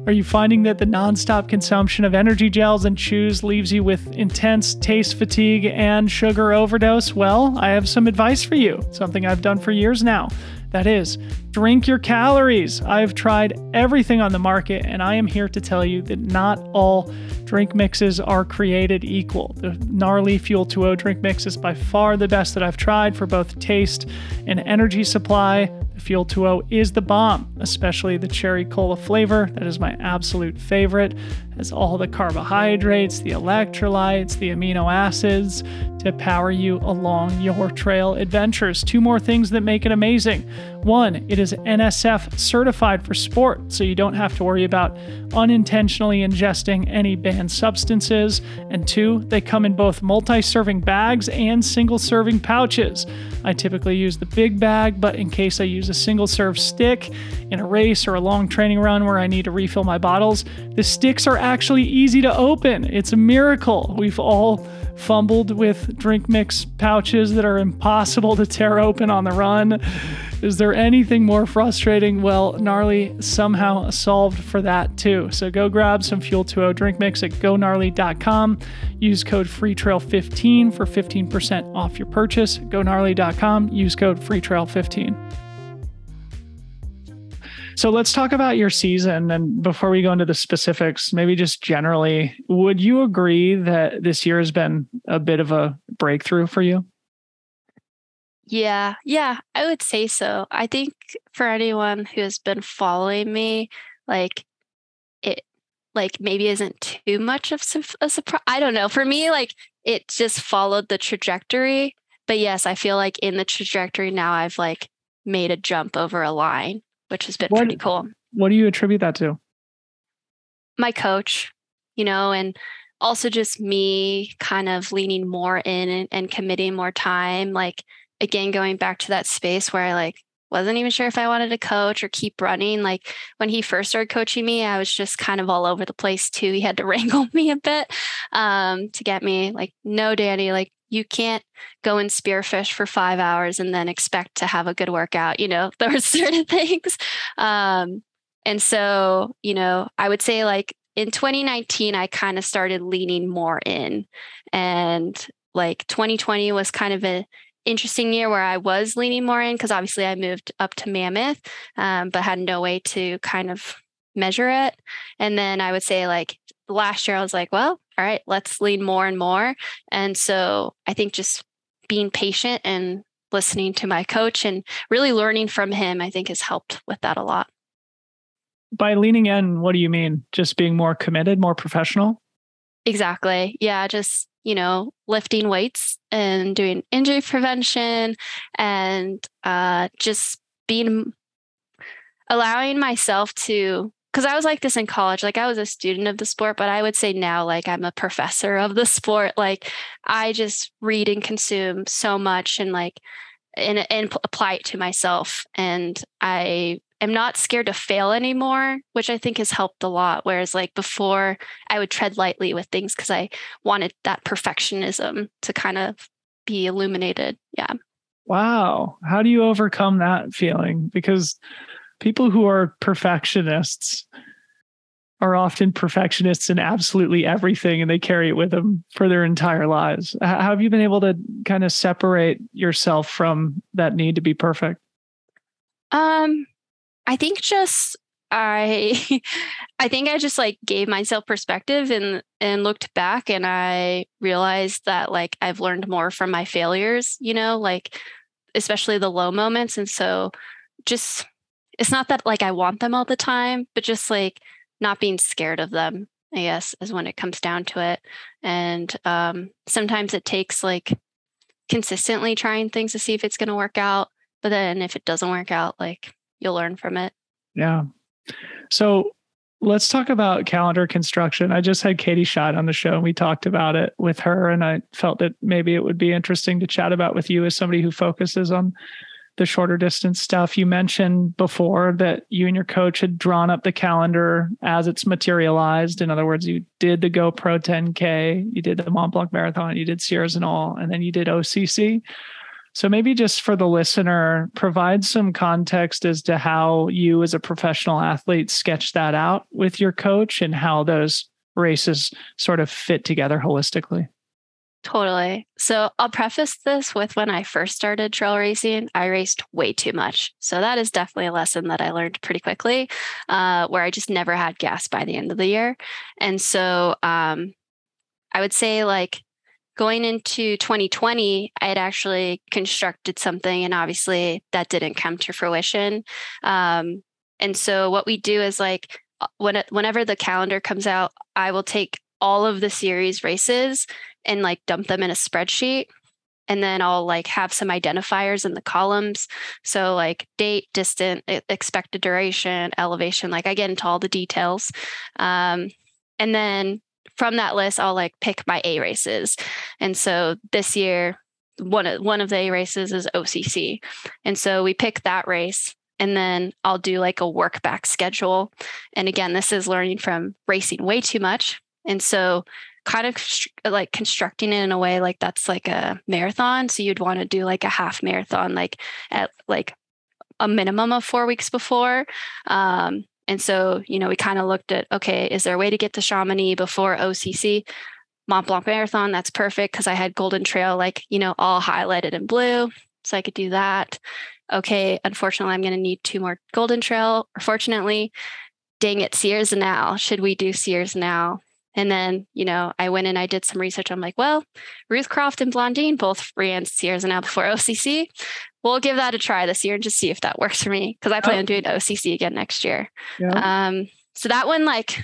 Are you finding that the nonstop consumption of energy gels and chews leaves you with intense taste fatigue and sugar overdose? Well, I have some advice for you, something I've done for years now. That is, drink your calories. I've tried everything on the market, and I am here to tell you that not all drink mixes are created equal. The Gnarly Fuel two point oh drink mix is by far the best that I've tried for both taste and energy supply. The Fuel two point oh is the bomb, especially the cherry cola flavor. That is my absolute favorite. It has all the carbohydrates, the electrolytes, the amino acids to power you along your trail adventures. Two more things that make it amazing. One, it is N S F certified for sport, so you don't have to worry about unintentionally ingesting any banned substances. And two, they come in both multi-serving bags and single-serving pouches. I typically use the big bag, but in case I use a single-serve stick in a race or a long training run where I need to refill my bottles, the sticks are actually easy to open. It's a miracle. We've all fumbled with drink mix pouches that are impossible to tear open on the run. Is there anything more frustrating? Well, Gnarly somehow solved for that too. So go grab some Fuel two point oh drink mix at go gnarly dot com. Use code free trail fifteen for fifteen percent off your purchase. go gnarly dot com. Use code free trail fifteen. So let's talk about your season. And before we go into the specifics, maybe just generally, would you agree that this year has been a bit of a breakthrough for you? Yeah. Yeah, I would say so. I think for anyone who has been following me, like it, like maybe isn't too much of a surprise. I don't know. For me, like it just followed the trajectory, but yes, I feel like in the trajectory now I've like made a jump over a line, which has been what, pretty cool. What do you attribute that to? My coach, you know, and also just me kind of leaning more in and, and committing more time. Like, again, going back to that space where I like, wasn't even sure if I wanted to coach or keep running. Like when he first started coaching me, I was just kind of all over the place too. He had to wrangle me a bit um, to get me like, no, Dani, like you can't go and spearfish for five hours and then expect to have a good workout. You know, there were certain things. Um, and so, you know, I would say like in twenty nineteen, I kind of started leaning more in, and like twenty twenty was kind of a interesting year where I was leaning more in because obviously I moved up to Mammoth, um, but had no way to kind of measure it. And then I would say like last year I was like, well, all right, let's lean more and more. And so I think just being patient and listening to my coach and really learning from him, I think has helped with that a lot. By leaning in, what do you mean? Just being more committed, more professional? Exactly. Yeah. Just, you know, lifting weights and doing injury prevention and uh, just being, allowing myself to, because I was like this in college, like I was a student of the sport, but I would say now, like I'm a professor of the sport. Like I just read and consume so much and like, and, and apply it to myself. And I am not scared to fail anymore, which I think has helped a lot. Whereas like before I would tread lightly with things because I wanted that perfectionism to kind of be illuminated. Yeah. Wow. How do you overcome that feeling? Because people who are perfectionists are often perfectionists in absolutely everything, and they carry it with them for their entire lives. How have you been able to kind of separate yourself from that need to be perfect? Um, I think just, I, I think I just like gave myself perspective and, and looked back, and I realized that like, I've learned more from my failures, you know, like, especially the low moments. And so just, it's not that like I want them all the time, but just like not being scared of them, I guess, is when it comes down to it. And um, sometimes it takes like consistently trying things to see if it's going to work out. But then if it doesn't work out, like you'll learn from it. Yeah. So let's talk about calendar construction. I just had Katie Schott on the show and we talked about it with her. And I felt that maybe it would be interesting to chat about with you as somebody who focuses on the shorter distance stuff. You mentioned before that you and your coach had drawn up the calendar as it's materialized. In other words, you did the GoPro ten K, you did the Mont Blanc Marathon, you did Sierre-Zinal, and then you did O C C. So maybe just for the listener, provide some context as to how you as a professional athlete sketch that out with your coach and how those races sort of fit together holistically. Totally. So I'll preface this with when I first started trail racing, I raced way too much. So that is definitely a lesson that I learned pretty quickly, uh, where I just never had gas by the end of the year. And so um, I would say like going into twenty twenty, I had actually constructed something and obviously that didn't come to fruition. Um, and so what we do is like when, whenever the calendar comes out, I will take all of the series races and like dump them in a spreadsheet. And then I'll like have some identifiers in the columns. So like date, distance, expected duration, elevation, like I get into all the details. Um, and then from that list, I'll like pick my A races. And so this year, one of, one of the A races is O C C. And so we pick that race. And then I'll do like a work back schedule. And again, this is learning from racing way too much. And so kind of like constructing it in a way like that's like a marathon. So you'd want to do like a half marathon, like at like a minimum of four weeks before. Um, and so, you know, we kind of looked at, okay, is there a way to get to Chamonix before O C C? Mont Blanc Marathon, that's perfect because I had Golden Trail, like, you know, all highlighted in blue. So I could do that. Okay, unfortunately, I'm going to need two more Golden Trail. Or fortunately, dang it, Sierre-Zinal. Should we do Sierre-Zinal? And then, you know, I went and I did some research. I'm like, well, Ruth Croft and Blondine both ran Sierre-Zinal before O C C. We'll give that a try this year and just see if that works for me because I plan oh. on doing O C C again next year. Yeah. Um, so that one like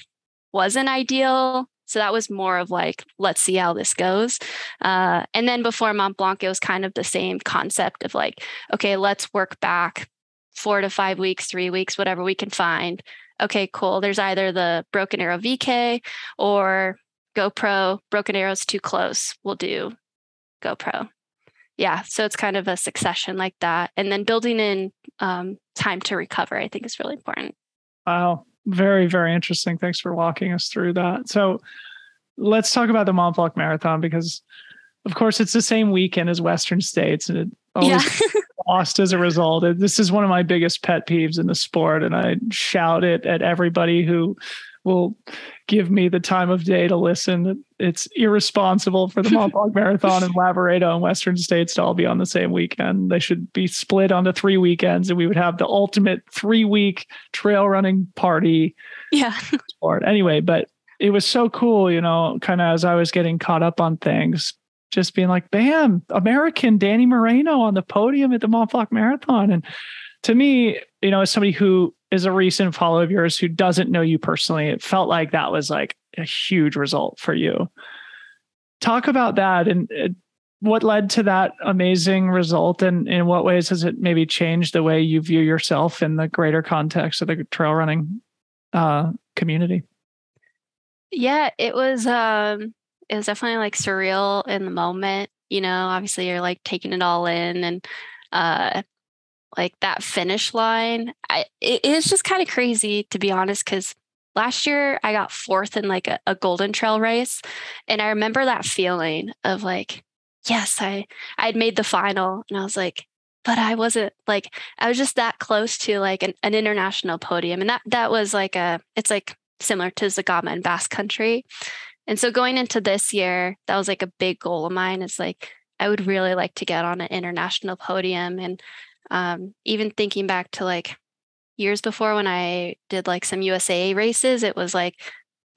wasn't ideal. So that was more of like, let's see how this goes. Uh, and then before Mont Blanc, it was kind of the same concept of like, okay, let's work back four to five weeks, three weeks, whatever we can find. Okay, cool. There's either the Broken Arrow V K or GoPro. Broken Arrow's too close. We'll do GoPro. yeah, so it's kind of a succession like that. And then building in um, time to recover, I think, is really important. Wow. Very, very interesting. Thanks for walking us through that. So let's talk about the Mont Blanc Marathon, because of course it's the same weekend as Western States, and it always yeah. lost as a result. This is one of my biggest pet peeves in the sport, and I shout it at everybody who will give me the time of day to listen. It's irresponsible for the Mont Blanc Marathon and Laboredo and Western States to all be on the same weekend. They should be split onto three weekends, and we would have the ultimate three-week trail running party. Yeah. Sport. Anyway, but it was so cool, you know, kind of as I was getting caught up on things, just being like, bam, American Dani Moreno on the podium at the Mont Blanc Marathon. And to me, you know, as somebody who is a recent follow of yours who doesn't know you personally, it felt like that was like a huge result for you. Talk about that and what led to that amazing result, and in what ways has it maybe changed the way you view yourself in the greater context of the trail running uh, community? Yeah, it was, um, it was definitely like surreal in the moment. You know, obviously you're like taking it all in, and uh, like that finish line, I, it is just kind of crazy, to be honest, because last year I got fourth in like a, a Golden Trail race. And I remember that feeling of like, yes, I I'd made the final. And I was like, but I wasn't like, I was just that close to like an, an international podium. And that, that was like a, it's like similar to Zagama and Basque Country. And so going into this year, that was like a big goal of mine. It's like, I would really like to get on an international podium. And Um, even thinking back to like years before when I did like some U S A A races, it was like,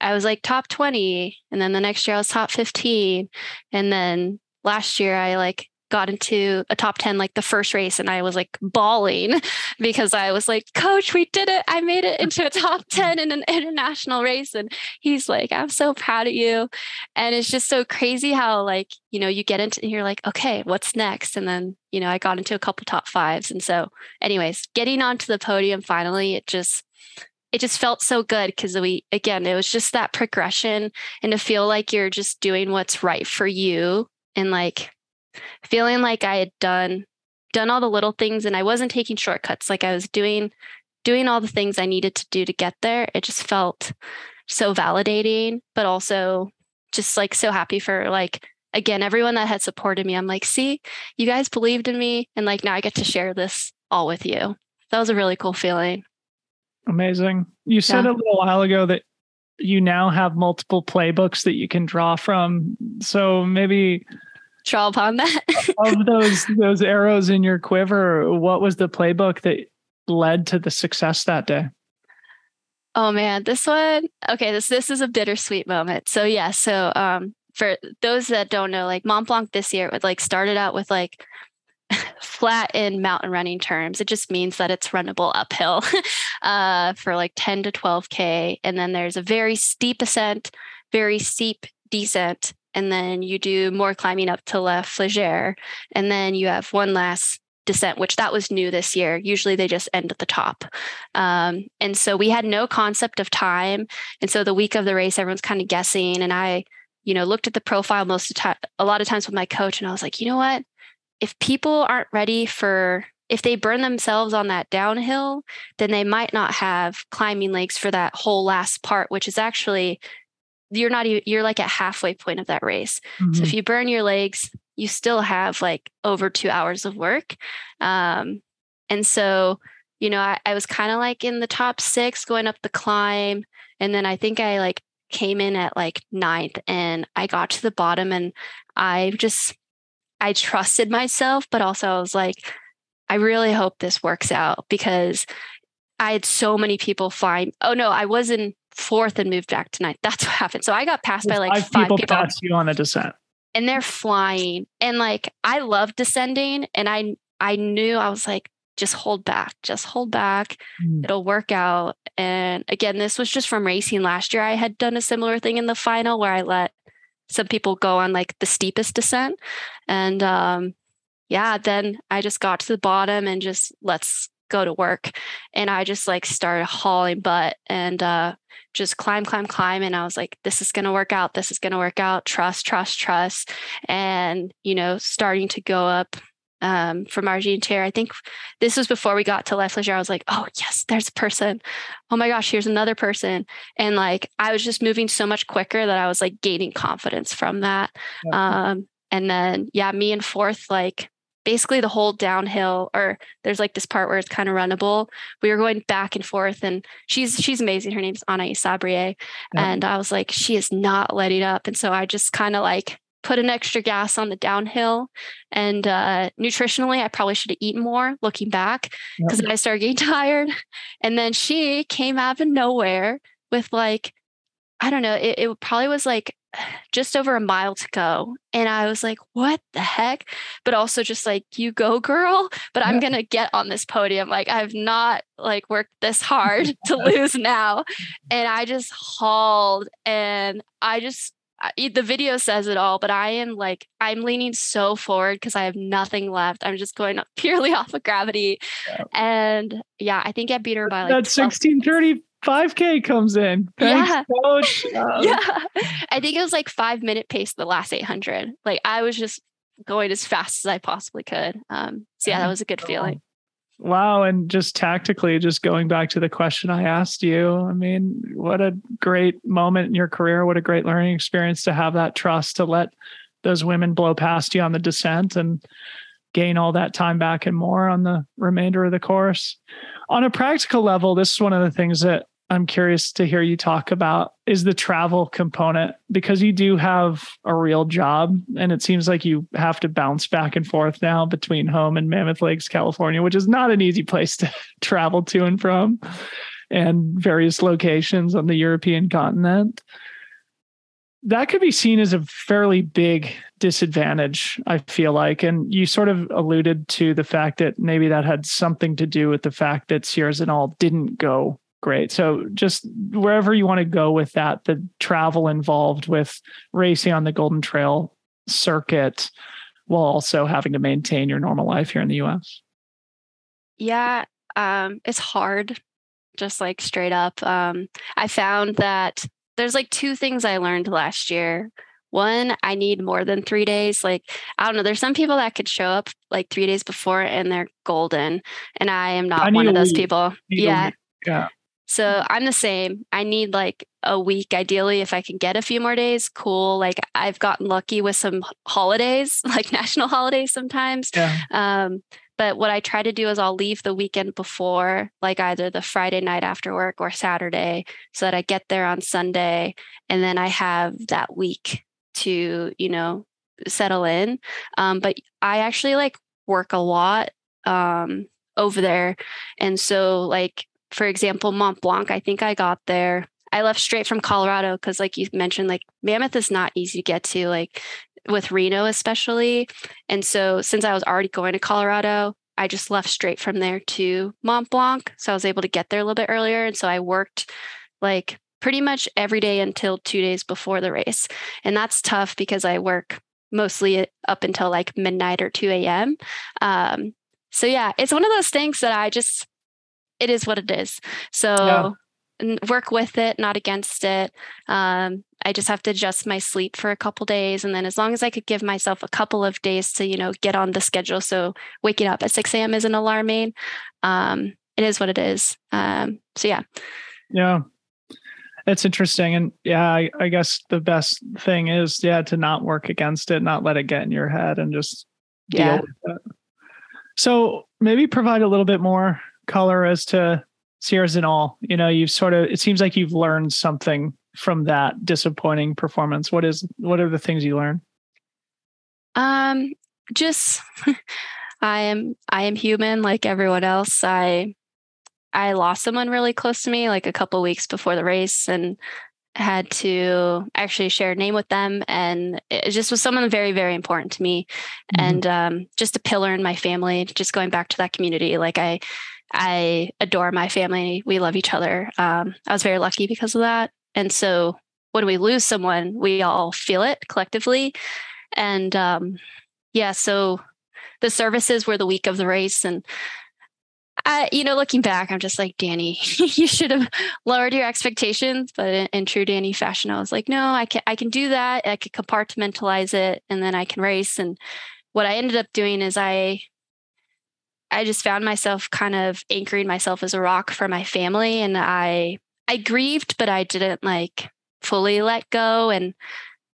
I was like top twenty. And then the next year I was top fifteen. And then last year I like got into a top ten, like the first race. And I was like bawling because I was like, coach, we did it. I made it into a top ten in an international race. And he's like, I'm so proud of you. And it's just so crazy how like, you know, you get into, you're like, okay, what's next? And then, you know, I got into a couple top fives. And so anyways, getting onto the podium, finally, it just, it just felt so good, because we, again, it was just that progression and to feel like you're just doing what's right for you. And like, feeling like I had done, done all the little things, and I wasn't taking shortcuts. Like I was doing, doing all the things I needed to do to get there. It just felt so validating, but also just like so happy for like, again, everyone that had supported me. I'm like, see, you guys believed in me. And like, now I get to share this all with you. That was a really cool feeling. Amazing. You said yeah. a little while ago that you now have multiple playbooks that you can draw from. So maybe draw upon that. Of those those arrows in your quiver, what was the playbook that led to the success that day? Oh man, this one. Okay, this this is a bittersweet moment. So yeah, so um, for those that don't know, like Mont Blanc this year, it would like started out with like flat in mountain running terms. It just means that it's runnable uphill uh, for like ten to twelve K, and then there's a very steep ascent, very steep descent. And then you do more climbing up to La Flégère. And then you have one last descent, which that was new this year. Usually they just end at the top. Um, and so we had no concept of time. And so the week of the race, everyone's kind of guessing. And I, you know, looked at the profile most of the time, a lot of times with my coach. And I was like, you know what? If people aren't ready for, if they burn themselves on that downhill, then they might not have climbing legs for that whole last part, which is actually... you're not even, you're like at halfway point of that race. Mm-hmm. So if you burn your legs, you still have like over two hours of work. Um, and so, you know, I, I was kind of like in the top six going up the climb. And then I think I like came in at like ninth, and I got to the bottom, and I just, I trusted myself, but also I was like, I really hope this works out, because I had so many people flying. Oh no, I was in fourth and moved back to ninth. That's what happened. So I got passed by like five, five people, people passed you on the descent, and they're flying. And like, I love descending. And I, I knew, I was like, just hold back, just hold back. Mm. It'll work out. And again, this was just from racing last year. I had done a similar thing in the final where I let some people go on like the steepest descent. And, um, yeah, then I just got to the bottom and just let's go to work. And I just like started hauling butt and uh, just climb, climb, climb. And I was like, this is going to work out. This is going to work out. Trust, trust, trust. And, you know, starting to go up um, from Argentière. I think this was before we got to La Flégère. I was like, oh yes, there's a person. Oh my gosh, here's another person. And like, I was just moving so much quicker that I was like gaining confidence from that. Yeah. Um, and then, yeah, me and fourth, like, basically the whole downhill, or there's like this part where it's kind of runnable. We were going back and forth, and she's, she's amazing. Her name's Anaïs Sabrier. Yeah. And I was like, she is not letting up. And so I just kind of like put an extra gas on the downhill, and uh, nutritionally, I probably should have eaten more looking back, because yeah. I started getting tired. And then she came out of nowhere with like, I don't know, it, it probably was like just over a mile to go. And I was like, what the heck? But also just like, you go girl, but I'm going to get on this podium. Like I've not like worked this hard to lose now. And I just hauled, and I just, the video says it all, but I am like, I'm leaning so forward because I have nothing left. I'm just going up purely off of gravity. Yeah. And yeah, I think I beat her by like that's sixteen thirty. five K comes in. Thanks, yeah. Coach. Um, yeah. I think it was like five minute pace, the last eight hundred. Like I was just going as fast as I possibly could. Um, so yeah, that was a good feeling. Wow. And just tactically, just going back to the question I asked you, I mean, what a great moment in your career. What a great learning experience to have that trust to let those women blow past you on the descent and gain all that time back and more on the remainder of the course. On a practical level, this is one of the things that I'm curious to hear you talk about is the travel component, because you do have a real job and it seems like you have to bounce back and forth now between home and Mammoth Lakes, California, which is not an easy place to travel to and from, and various locations on the European continent. That could be seen as a fairly big disadvantage, I feel like. And you sort of alluded to the fact that maybe that had something to do with the fact that Sierre-Zinal didn't go great. So just wherever you want to go with that, the travel involved with racing on the Golden Trail circuit while also having to maintain your normal life here in the U S. Yeah, um, it's hard, just like straight up. Um, I found that there's like two things I learned last year. One, I need more than three days. Like, I don't know. There's some people that could show up like three days before and they're golden. And I am not I one of those people. Yeah. Yeah. So I'm the same. I need like a week. Ideally, if I can get a few more days, cool. Like I've gotten lucky with some holidays, like national holidays sometimes. Yeah. Um, but what I try to do is I'll leave the weekend before, like either the Friday night after work or Saturday, so that I get there on Sunday. And then I have that week to, you know, settle in. Um, but I actually like work a lot um, over there. And so like, for example, Mont Blanc, I think I got there. I left straight from Colorado because like you mentioned, like Mammoth is not easy to get to, like with Reno especially. And so since I was already going to Colorado, I just left straight from there to Mont Blanc. So I was able to get there a little bit earlier. And so I worked like pretty much every day until two days before the race. And that's tough because I work mostly up until like midnight or two a.m. Um, so yeah, it's one of those things that I just, it is what it is. So yeah. Work with it, not against it. Um, I just have to adjust my sleep for a couple days. And then as long as I could give myself a couple of days to, you know, get on the schedule. So waking up at six a.m. isn't alarming. Um, it is what it is. Um, so, yeah. Yeah. It's interesting. And yeah, I, I guess the best thing is, yeah, to not work against it, not let it get in your head and just deal yeah. with it. So maybe provide a little bit more color as to Sierre-Zinal. You know, you've sort of, it seems like you've learned something from that disappointing performance. What is, what are the things you learned? Um, just, I am, I am human like everyone else. I, I lost someone really close to me, like a couple of weeks before the race, and had to actually share a name with them. And it just was someone very, very important to me. Mm-hmm. And, um, just a pillar in my family, just going back to that community. Like I, I adore my family. We love each other. Um, I was very lucky because of that. And so when we lose someone, we all feel it collectively. And um, yeah, so the services were the week of the race. And uh, you know, looking back, I'm just like, Dani, you should have lowered your expectations. But in, in true Dani fashion, I was like, no, I can, I can do that. I could compartmentalize it, and then I can race. And what I ended up doing is I, I just found myself kind of anchoring myself as a rock for my family. And I, I grieved, but I didn't like fully let go. And,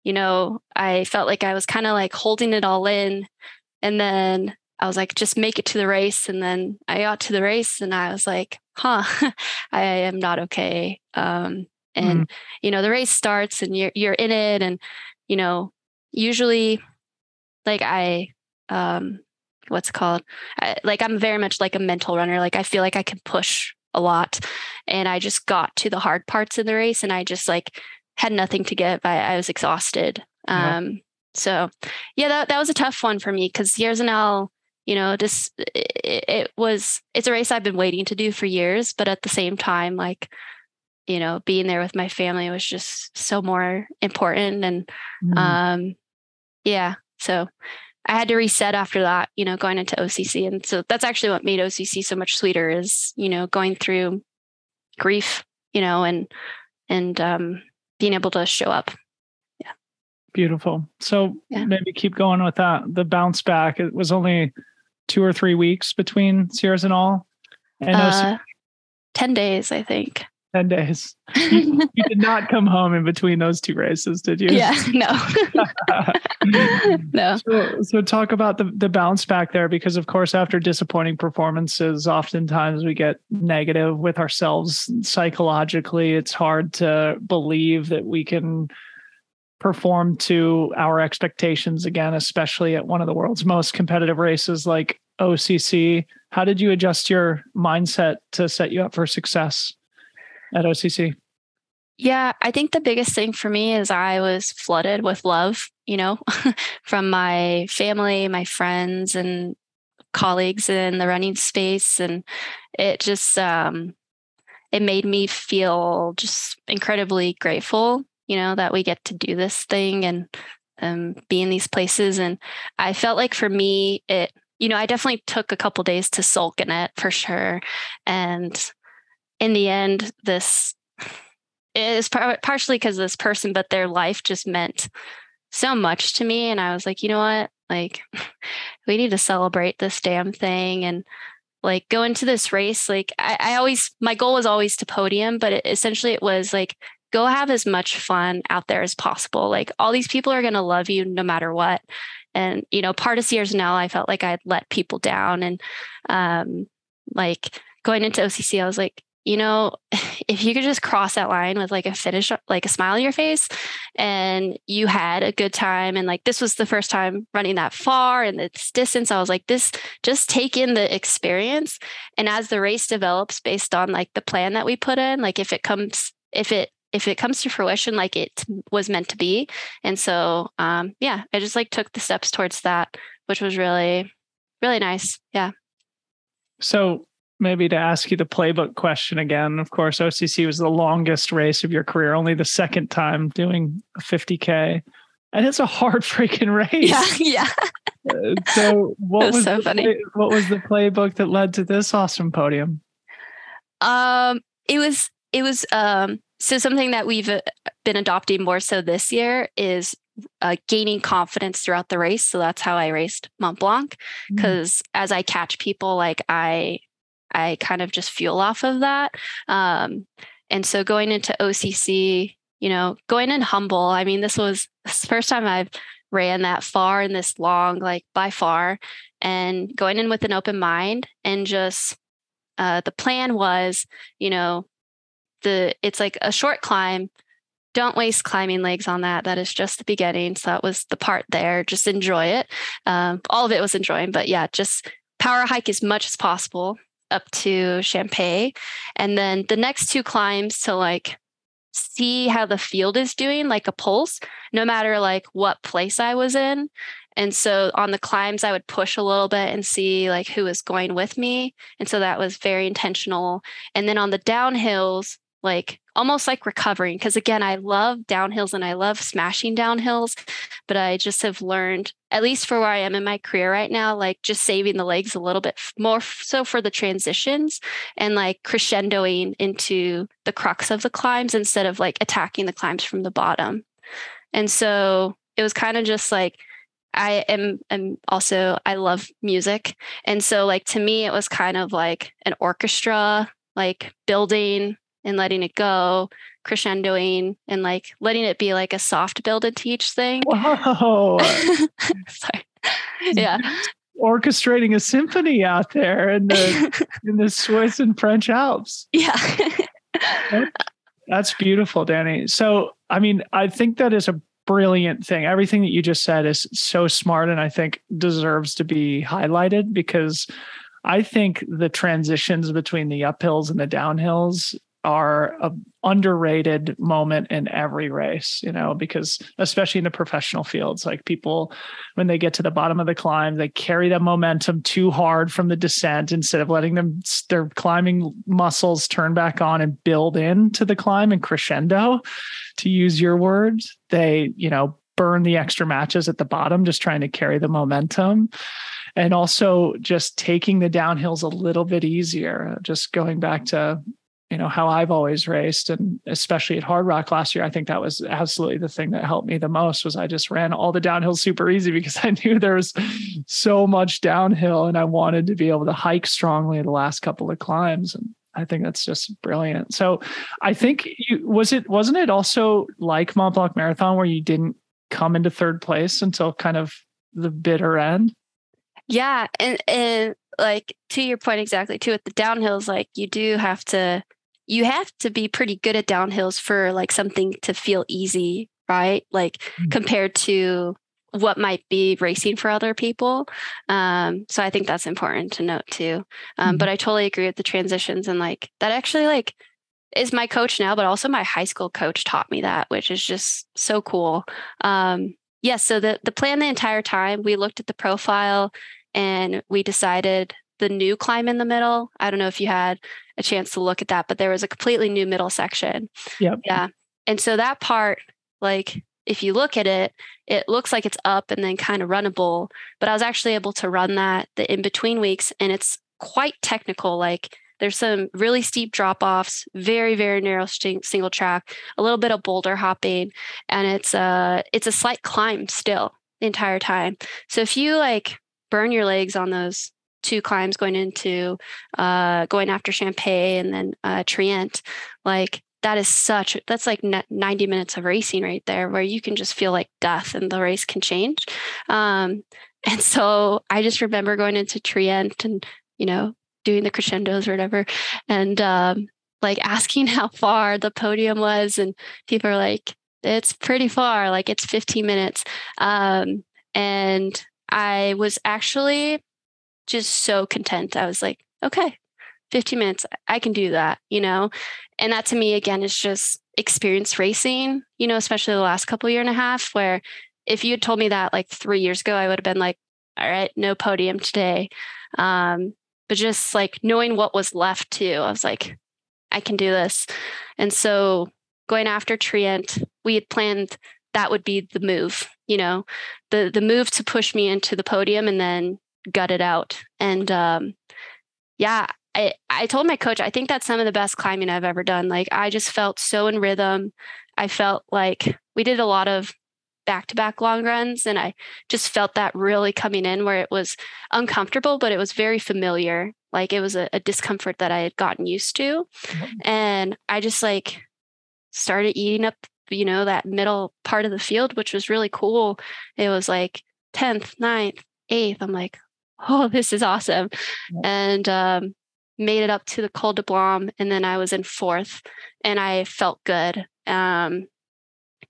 you know, I felt like I was kind of like holding it all in. And then I was like, just make it to the race. And then I got to the race and I was like, huh, I am not okay. Um, and, mm-hmm. you know, the race starts and you're, you're in it. And, you know, usually like I, um, what's it called? I, like, I'm very much like a mental runner. Like, I feel like I can push a lot. And I just got to the hard parts of the race and I just like had nothing to give. I, I was exhausted. Yeah. Um, so yeah, that, that was a tough one for me because Sierre-Zinal, you know, just, it, it was, it's a race I've been waiting to do for years, but at the same time, like, you know, being there with my family was just so more important. And, mm. um, yeah, so I had to reset after that, you know, going into O C C. And so that's actually what made O C C so much sweeter is, you know, going through grief, you know, and, and, um, being able to show up. Yeah. Beautiful. So yeah. Maybe keep going with that. The bounce back, it was only two or three weeks between Sierre-Zinal and uh, O C C. ten days, I think. ten days. You, you did not come home in between those two races, did you? Yeah, no. No. So, so talk about the, the bounce back there, because of course, after disappointing performances, oftentimes we get negative with ourselves psychologically. It's hard to believe that we can perform to our expectations again, especially at one of the world's most competitive races like O C C. How did you adjust your mindset to set you up for success at O C C? Yeah, I think the biggest thing for me is I was flooded with love, you know, from my family, my friends and colleagues in the running space. And it just, um, it made me feel just incredibly grateful, you know, that we get to do this thing and um, be in these places. And I felt like for me, it, you know, I definitely took a couple days to sulk in it for sure. And in the end, this is par- partially because of this person, but their life just meant so much to me. And I was like, you know what, like, we need to celebrate this damn thing. And like, go into this race. Like I, I always, my goal was always to podium, but it, essentially it was like, go have as much fun out there as possible. Like all these people are going to love you no matter what. And, you know, part of Sierre-Zinal, I felt like I had let people down. And um, like going into O C C, I was like, you know, if you could just cross that line with like a finish, like a smile on your face and you had a good time. And like, this was the first time running that far and this distance. I was like, this, just take in the experience. And as the race develops based on like the plan that we put in, like if it comes, if it, if it comes to fruition, like it was meant to be. And so, um, yeah, I just like took the steps towards that, which was really, really nice. Yeah. So maybe to ask you the playbook question again, of course, O C C was the longest race of your career, only the second time doing a fifty K. And it's a hard freaking race. Yeah. Yeah. So what was, was so the, funny. What was the playbook that led to this awesome podium? Um, it was, it was, um, so something that we've been adopting more so this year is Uh, gaining confidence throughout the race. So that's how I raced Mont Blanc, because mm-hmm. as I catch people, like I, I kind of just fuel off of that. Um, and so going into O C C, you know, going in humble, I mean, this was the first time I've ran that far and this long, like by far, and going in with an open mind and just, uh, the plan was, you know, the, it's like a short climb. Don't waste climbing legs on that. That is just the beginning. So that was the part there. Just enjoy it. Um, all of it was enjoying, but yeah, just power hike as much as possible up to Champagne. And then the next two climbs to like see how the field is doing, like a pulse, no matter like what place I was in. And so on the climbs, I would push a little bit and see like who was going with me. And so that was very intentional. And then on the downhills, like almost like recovering. Because again, I love downhills and I love smashing downhills, but I just have learned, at least for where I am in my career right now, like just saving the legs a little bit more so for the transitions and like crescendoing into the crux of the climbs instead of like attacking the climbs from the bottom. And so it was kind of just like, I am I'm also, I love music. And so like, to me, it was kind of like an orchestra, like building and letting it go, crescendoing and like letting it be like a soft build into each thing. Whoa. Sorry. Yeah. Orchestrating a symphony out there in the, in the Swiss and French Alps. Yeah. That's beautiful, Dani. So, I mean, I think that is a brilliant thing. Everything that you just said is so smart and I think deserves to be highlighted, because I think the transitions between the uphills and the downhills are an underrated moment in every race, you know, because especially in the professional fields, like people, when they get to the bottom of the climb, they carry the momentum too hard from the descent instead of letting them, their climbing muscles turn back on and build into the climb and crescendo, to use your words. They, you know, burn the extra matches at the bottom, just trying to carry the momentum. And also just taking the downhills a little bit easier, just going back to, you know, how I've always raced, and especially at Hard Rock last year, I think that was absolutely the thing that helped me the most, was I just ran all the downhills super easy because I knew there was so much downhill and I wanted to be able to hike strongly the last couple of climbs. And I think that's just brilliant. So I think you, was it, wasn't it also like Mont Blanc Marathon where you didn't come into third place until kind of the bitter end? Yeah. And, and like to your point, exactly too, at the downhills, like you do have to, you have to be pretty good at downhills for like something to feel easy, right? Like mm-hmm. compared to what might be racing for other people. Um, so I think that's important to note too. Um, mm-hmm. But I totally agree with the transitions, and like that actually like is my coach now, but also my high school coach taught me that, which is just so cool. Um, yeah. So the, the plan the entire time, we looked at the profile and we decided the new climb in the middle. I don't know if you had a chance to look at that, but there was a completely new middle section. Yeah. Yeah. And so that part, like, if you look at it, it looks like it's up and then kind of runnable, but I was actually able to run that the in-between weeks. And it's quite technical. Like there's some really steep drop-offs, very, very narrow st- single track, a little bit of boulder hopping, and it's a, it's a slight climb still the entire time. So if you like burn your legs on those two climbs going into, uh, going after Champagne and then uh, Trient, like that is such, that's like ninety minutes of racing right there where you can just feel like death and the race can change. Um, and so I just remember going into Trient and, you know, doing the crescendos or whatever, and um, like asking how far the podium was, and people are like, it's pretty far, like it's fifteen minutes. Um, and I was actually just so content. I was like, okay, fifteen minutes, I can do that, you know? And that to me, again, is just experience racing, you know, especially the last couple year and a half, where if you had told me that like three years ago, I would have been like, all right, no podium today. Um, but just like knowing what was left too, I was like, I can do this. And so going after Trient, we had planned that would be the move, you know, the, the move to push me into the podium and then gut it out. And um, yeah, I, I told my coach, I think that's some of the best climbing I've ever done. Like I just felt so in rhythm. I felt like we did a lot of back-to-back long runs, and I just felt that really coming in, where it was uncomfortable, but it was very familiar. Like it was a, a discomfort that I had gotten used to. Mm-hmm. And I just like started eating up, you know, that middle part of the field, which was really cool. It was like tenth, ninth, eighth. I'm like, oh, this is awesome. Mm-hmm. And um, made it up to the Col de Blom. And then I was in fourth and I felt good. Um,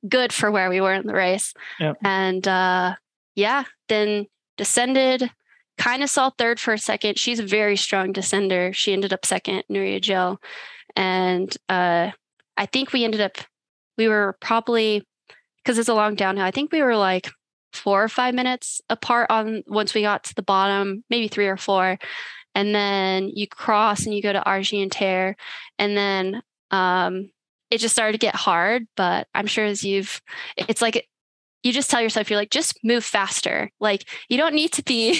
good for where we were in the race. Yep. And uh, yeah, then descended, kind of saw third for a second. She's a very strong descender. She ended up second, Nuria Jill. And uh, I think we ended up, we were probably, because it's a long downhill, I think we were like four or five minutes apart on once we got to the bottom, maybe three or four. And then you cross and you go to Argentière. And then um, it just started to get hard. But I'm sure as you've, it's like, you just tell yourself, you're like, just move faster. Like, you don't need to be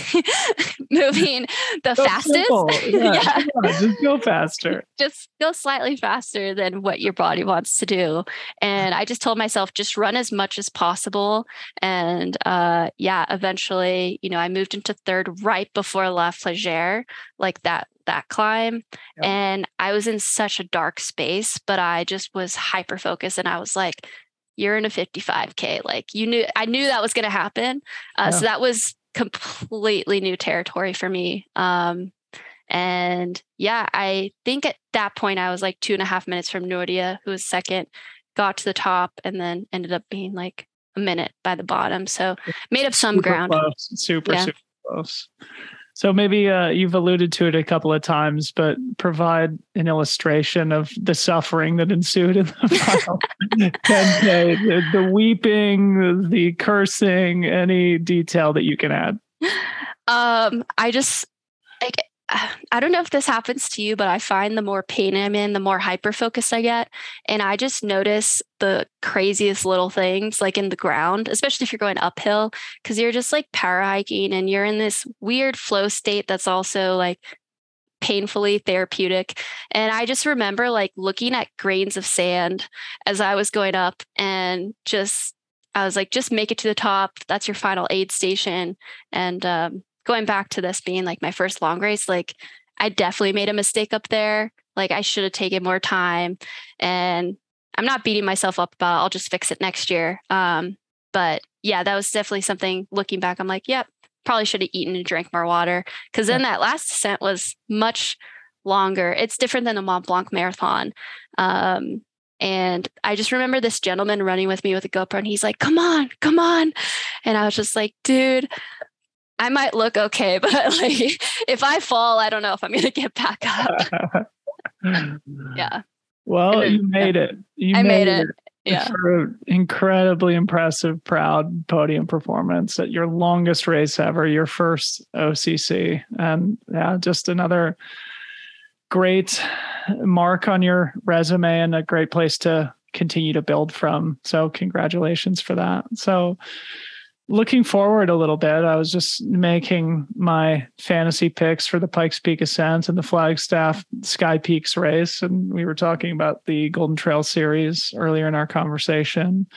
moving the so fastest. Yeah, yeah. Yeah, just go faster. Just go slightly faster than what your body wants to do. And I just told myself, just run as much as possible. And uh, yeah, eventually, you know, I moved into third right before La Flégère, like that that climb. Yep. And I was in such a dark space, but I just was hyper focused. And I was like, you're in a fifty-five K. Like you knew, I knew that was going to happen. Uh, yeah. So that was completely new territory for me. Um, and yeah, I think at that point I was like two and a half minutes from Nordia, who was second, got to the top, and then ended up being like a minute by the bottom. So made up some super ground. Close, super, yeah. super close. So maybe uh, you've alluded to it a couple of times, but provide an illustration of the suffering that ensued in the final ten K, the, the weeping, the cursing, any detail that you can add. Um, I just, like, I don't know if this happens to you, but I find the more pain I'm in, the more hyper-focused I get. And I just notice the craziest little things like in the ground, especially if you're going uphill, because you're just like power hiking and you're in this weird flow state that's also like painfully therapeutic. And I just remember like looking at grains of sand as I was going up, and just, I was like, just make it to the top. That's your final aid station. And, um, going back to this being like my first long race, like I definitely made a mistake up there. Like I should have taken more time, and I'm not beating myself up about it. I'll just fix it next year. Um, but yeah, that was definitely something looking back. I'm like, yep, probably should have eaten and drank more water. Cause then that last descent was much longer. It's different than the Mont Blanc Marathon. Um, And I just remember this gentleman running with me with a GoPro, and he's like, come on, come on. And I was just like, dude, I might look okay, but like if I fall, I don't know if I'm going to get back up. Yeah. Well, then, you made yeah. it. You I made, made it. it. Yeah. For an incredibly impressive, proud podium performance at your longest race ever, your first O C C. And yeah, just another great mark on your resume and a great place to continue to build from. So congratulations for that. So looking forward a little bit, I was just making my fantasy picks for the Pikes Peak Ascent and the Flagstaff Sky Peaks race. And we were talking about the Golden Trail Series earlier in our conversation.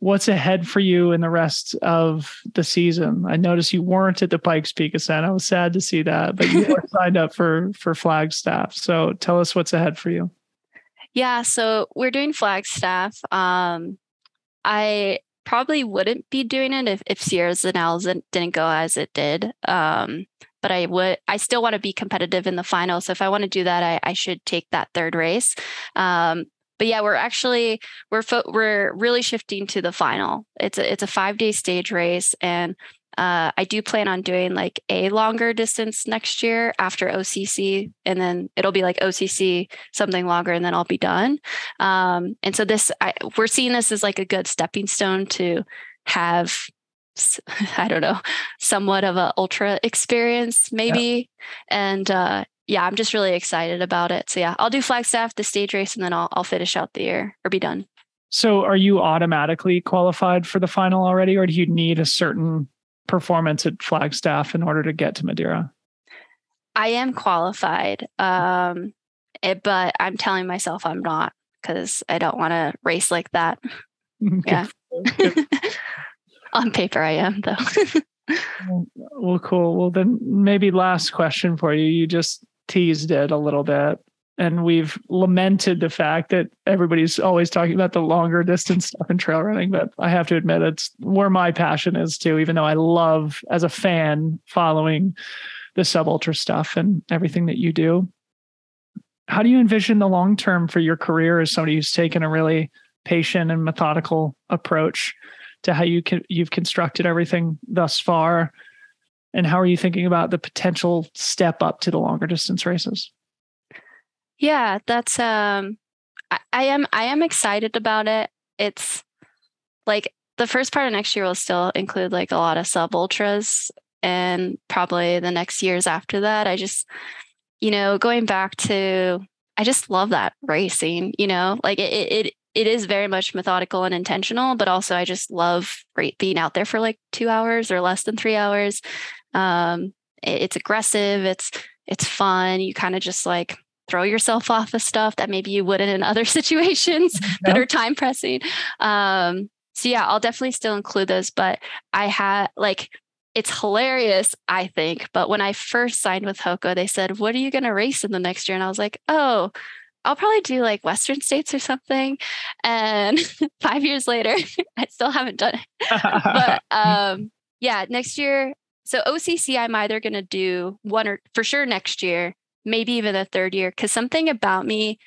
What's ahead for you in the rest of the season? I noticed you weren't at the Pikes Peak Ascent. I was sad to see that, but you were signed up for, for Flagstaff. So tell us what's ahead for you. Yeah, so we're doing Flagstaff. Um, I... probably wouldn't be doing it if, if Sierre-Zinal didn't go as it did. Um, but I would, I still want to be competitive in the final. So if I want to do that, I, I should take that third race. Um, but yeah, we're actually, we're, fo- we're really shifting to the final. It's a, it's a five day stage race. And uh, I do plan on doing like a longer distance next year after O C C, and then it'll be like O C C, something longer, and then I'll be done. Um, and so this, I, we're seeing this as like a good stepping stone to have, I don't know, somewhat of an ultra experience maybe. Yeah. And uh, yeah, I'm just really excited about it. So yeah, I'll do Flagstaff, the stage race, and then I'll, I'll finish out the year or be done. So are you automatically qualified for the final already, or do you need a certain performance at Flagstaff in order to get to Madeira? I am qualified, um, it, but I'm telling myself I'm not, because I don't want to race like that. Yeah. On paper, I am though. Well, cool. Well, then maybe last question for you. You just teased it a little bit, and we've lamented the fact that everybody's always talking about the longer distance stuff in trail running, but I have to admit it's where my passion is too, even though I love, as a fan, following the sub-ultra stuff and everything that you do. How do you envision the long-term for your career as somebody who's taken a really patient and methodical approach to how you can, you've constructed everything thus far? And how are you thinking about the potential step up to the longer distance races? Yeah, that's, um, I, I am, I am excited about it. It's like the first part of next year will still include like a lot of sub ultras, and probably the next years after that. I just, you know, going back to, I just love that racing, you know, like it, it, it is very much methodical and intentional, but also I just love being out there for like two hours or less than three hours. Um, it, it's aggressive. It's, it's fun. You kind of just like throw yourself off of stuff that maybe you wouldn't in other situations yep. that are time pressing. Um, so yeah, I'll definitely still include those, but I had like, it's hilarious, I think. But when I first signed with Hoka, they said, what are you going to race in the next year? And I was like, oh, I'll probably do like Western States or something. And five years later, I still haven't done it. But um, yeah, next year. So O C C, I'm either going to do one or for sure next year, maybe even the third year. Because something about me,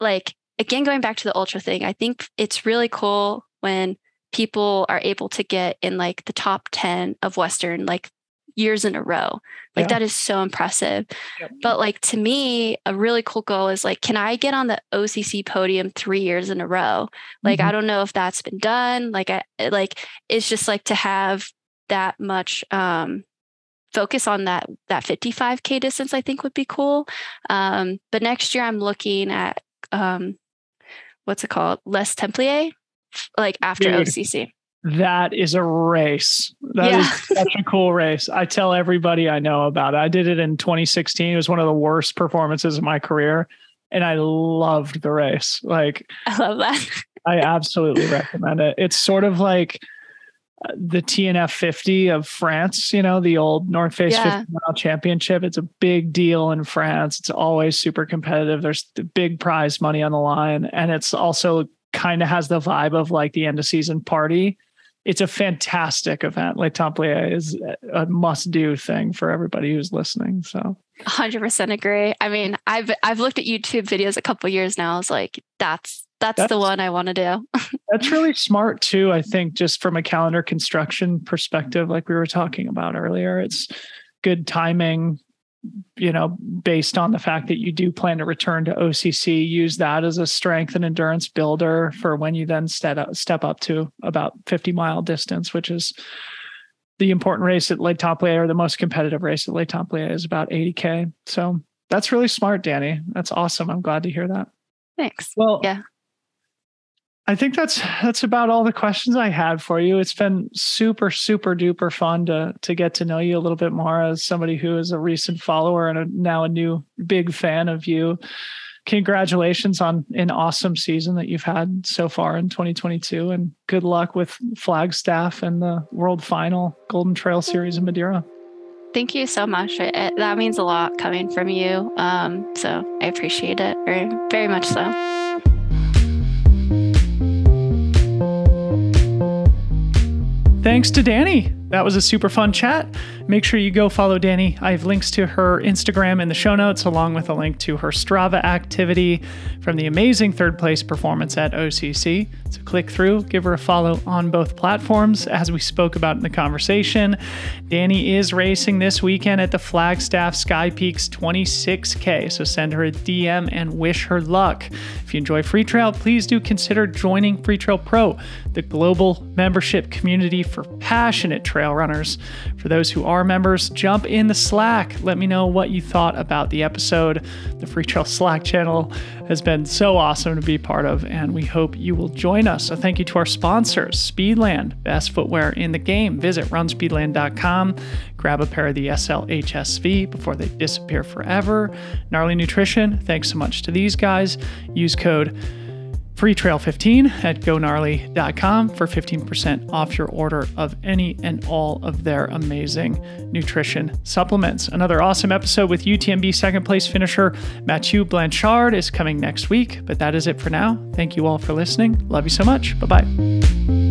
like, again, going back to the ultra thing, I think it's really cool when people are able to get in like the top ten of Western, like years in a row. Like yeah. that is so impressive. Yep. But like, to me, a really cool goal is like, can I get on the O C C podium three years in a row? Like, mm-hmm. I don't know if that's been done. Like, I, like, it's just like to have that much, um, focus on that, that fifty-five K distance, I think would be cool. Um, but next year I'm looking at, um, what's it called? Les Templiers. Like after Dude, O C C. That is a race. That yeah. is such a cool race. I tell everybody I know about it. I did it in twenty sixteen. It was one of the worst performances of my career. And I loved the race. Like, I love that. I absolutely recommend it. It's sort of like the T N F fifty of France, you know, the old North Face yeah. fifty mile championship. It's a big deal in France. It's always super competitive. There's the big prize money on the line. And it's also kind of has the vibe of like the end of season party. It's a fantastic event. Like Templier is a must do thing for everybody who's listening. So one hundred percent agree. I mean, I've, I've looked at YouTube videos a couple of years now. I was like, that's, that's, that's the one I want to do. That's really smart too. I think just from a calendar construction perspective, like we were talking about earlier, it's good timing, you know, based on the fact that you do plan to return to O C C, use that as a strength and endurance builder for when you then step up, step up to about fifty mile distance, which is the important race at Les Templiers, or the most competitive race at Les Templiers is about eighty K. So that's really smart, Dani. That's awesome. I'm glad to hear that. Thanks. Well, yeah. I think that's that's about all the questions I had for you. It's been super, super duper fun to to get to know you a little bit more as somebody who is a recent follower and a, now a new big fan of you. Congratulations on an awesome season that you've had so far in twenty twenty-two, and good luck with Flagstaff and the World Final Golden Trail Series in Madeira. Thank you so much. It, it, that means a lot coming from you. Um, so I appreciate it very, very much so. Thanks to Dani. That was a super fun chat. Make sure you go follow Dani. I have links to her Instagram in the show notes, along with a link to her Strava activity from the amazing third place performance at O C C. So click through, give her a follow on both platforms. As we spoke about in the conversation, Dani is racing this weekend at the Flagstaff Sky Peaks twenty-six K. So send her a D M and wish her luck. If you enjoy Free Trail, please do consider joining Free Trail Pro, the global membership community for passionate trail runners. For those who are members, jump in the Slack. Let me know what you thought about the episode. The Free Trail Slack channel has been so awesome to be part of, and we hope you will join us. So thank you to our sponsors, Speedland, best footwear in the game. Visit run speedland dot com. Grab a pair of the S L H S V before they disappear forever. Gnarly Nutrition, thanks so much to these guys. Use code free trail fifteen at go gnarly dot com for fifteen percent off your order of any and all of their amazing nutrition supplements. Another awesome episode with U T M B second place finisher Mathieu Blanchard is coming next week, but that is it for now. Thank you all for listening. Love you so much. Bye-bye.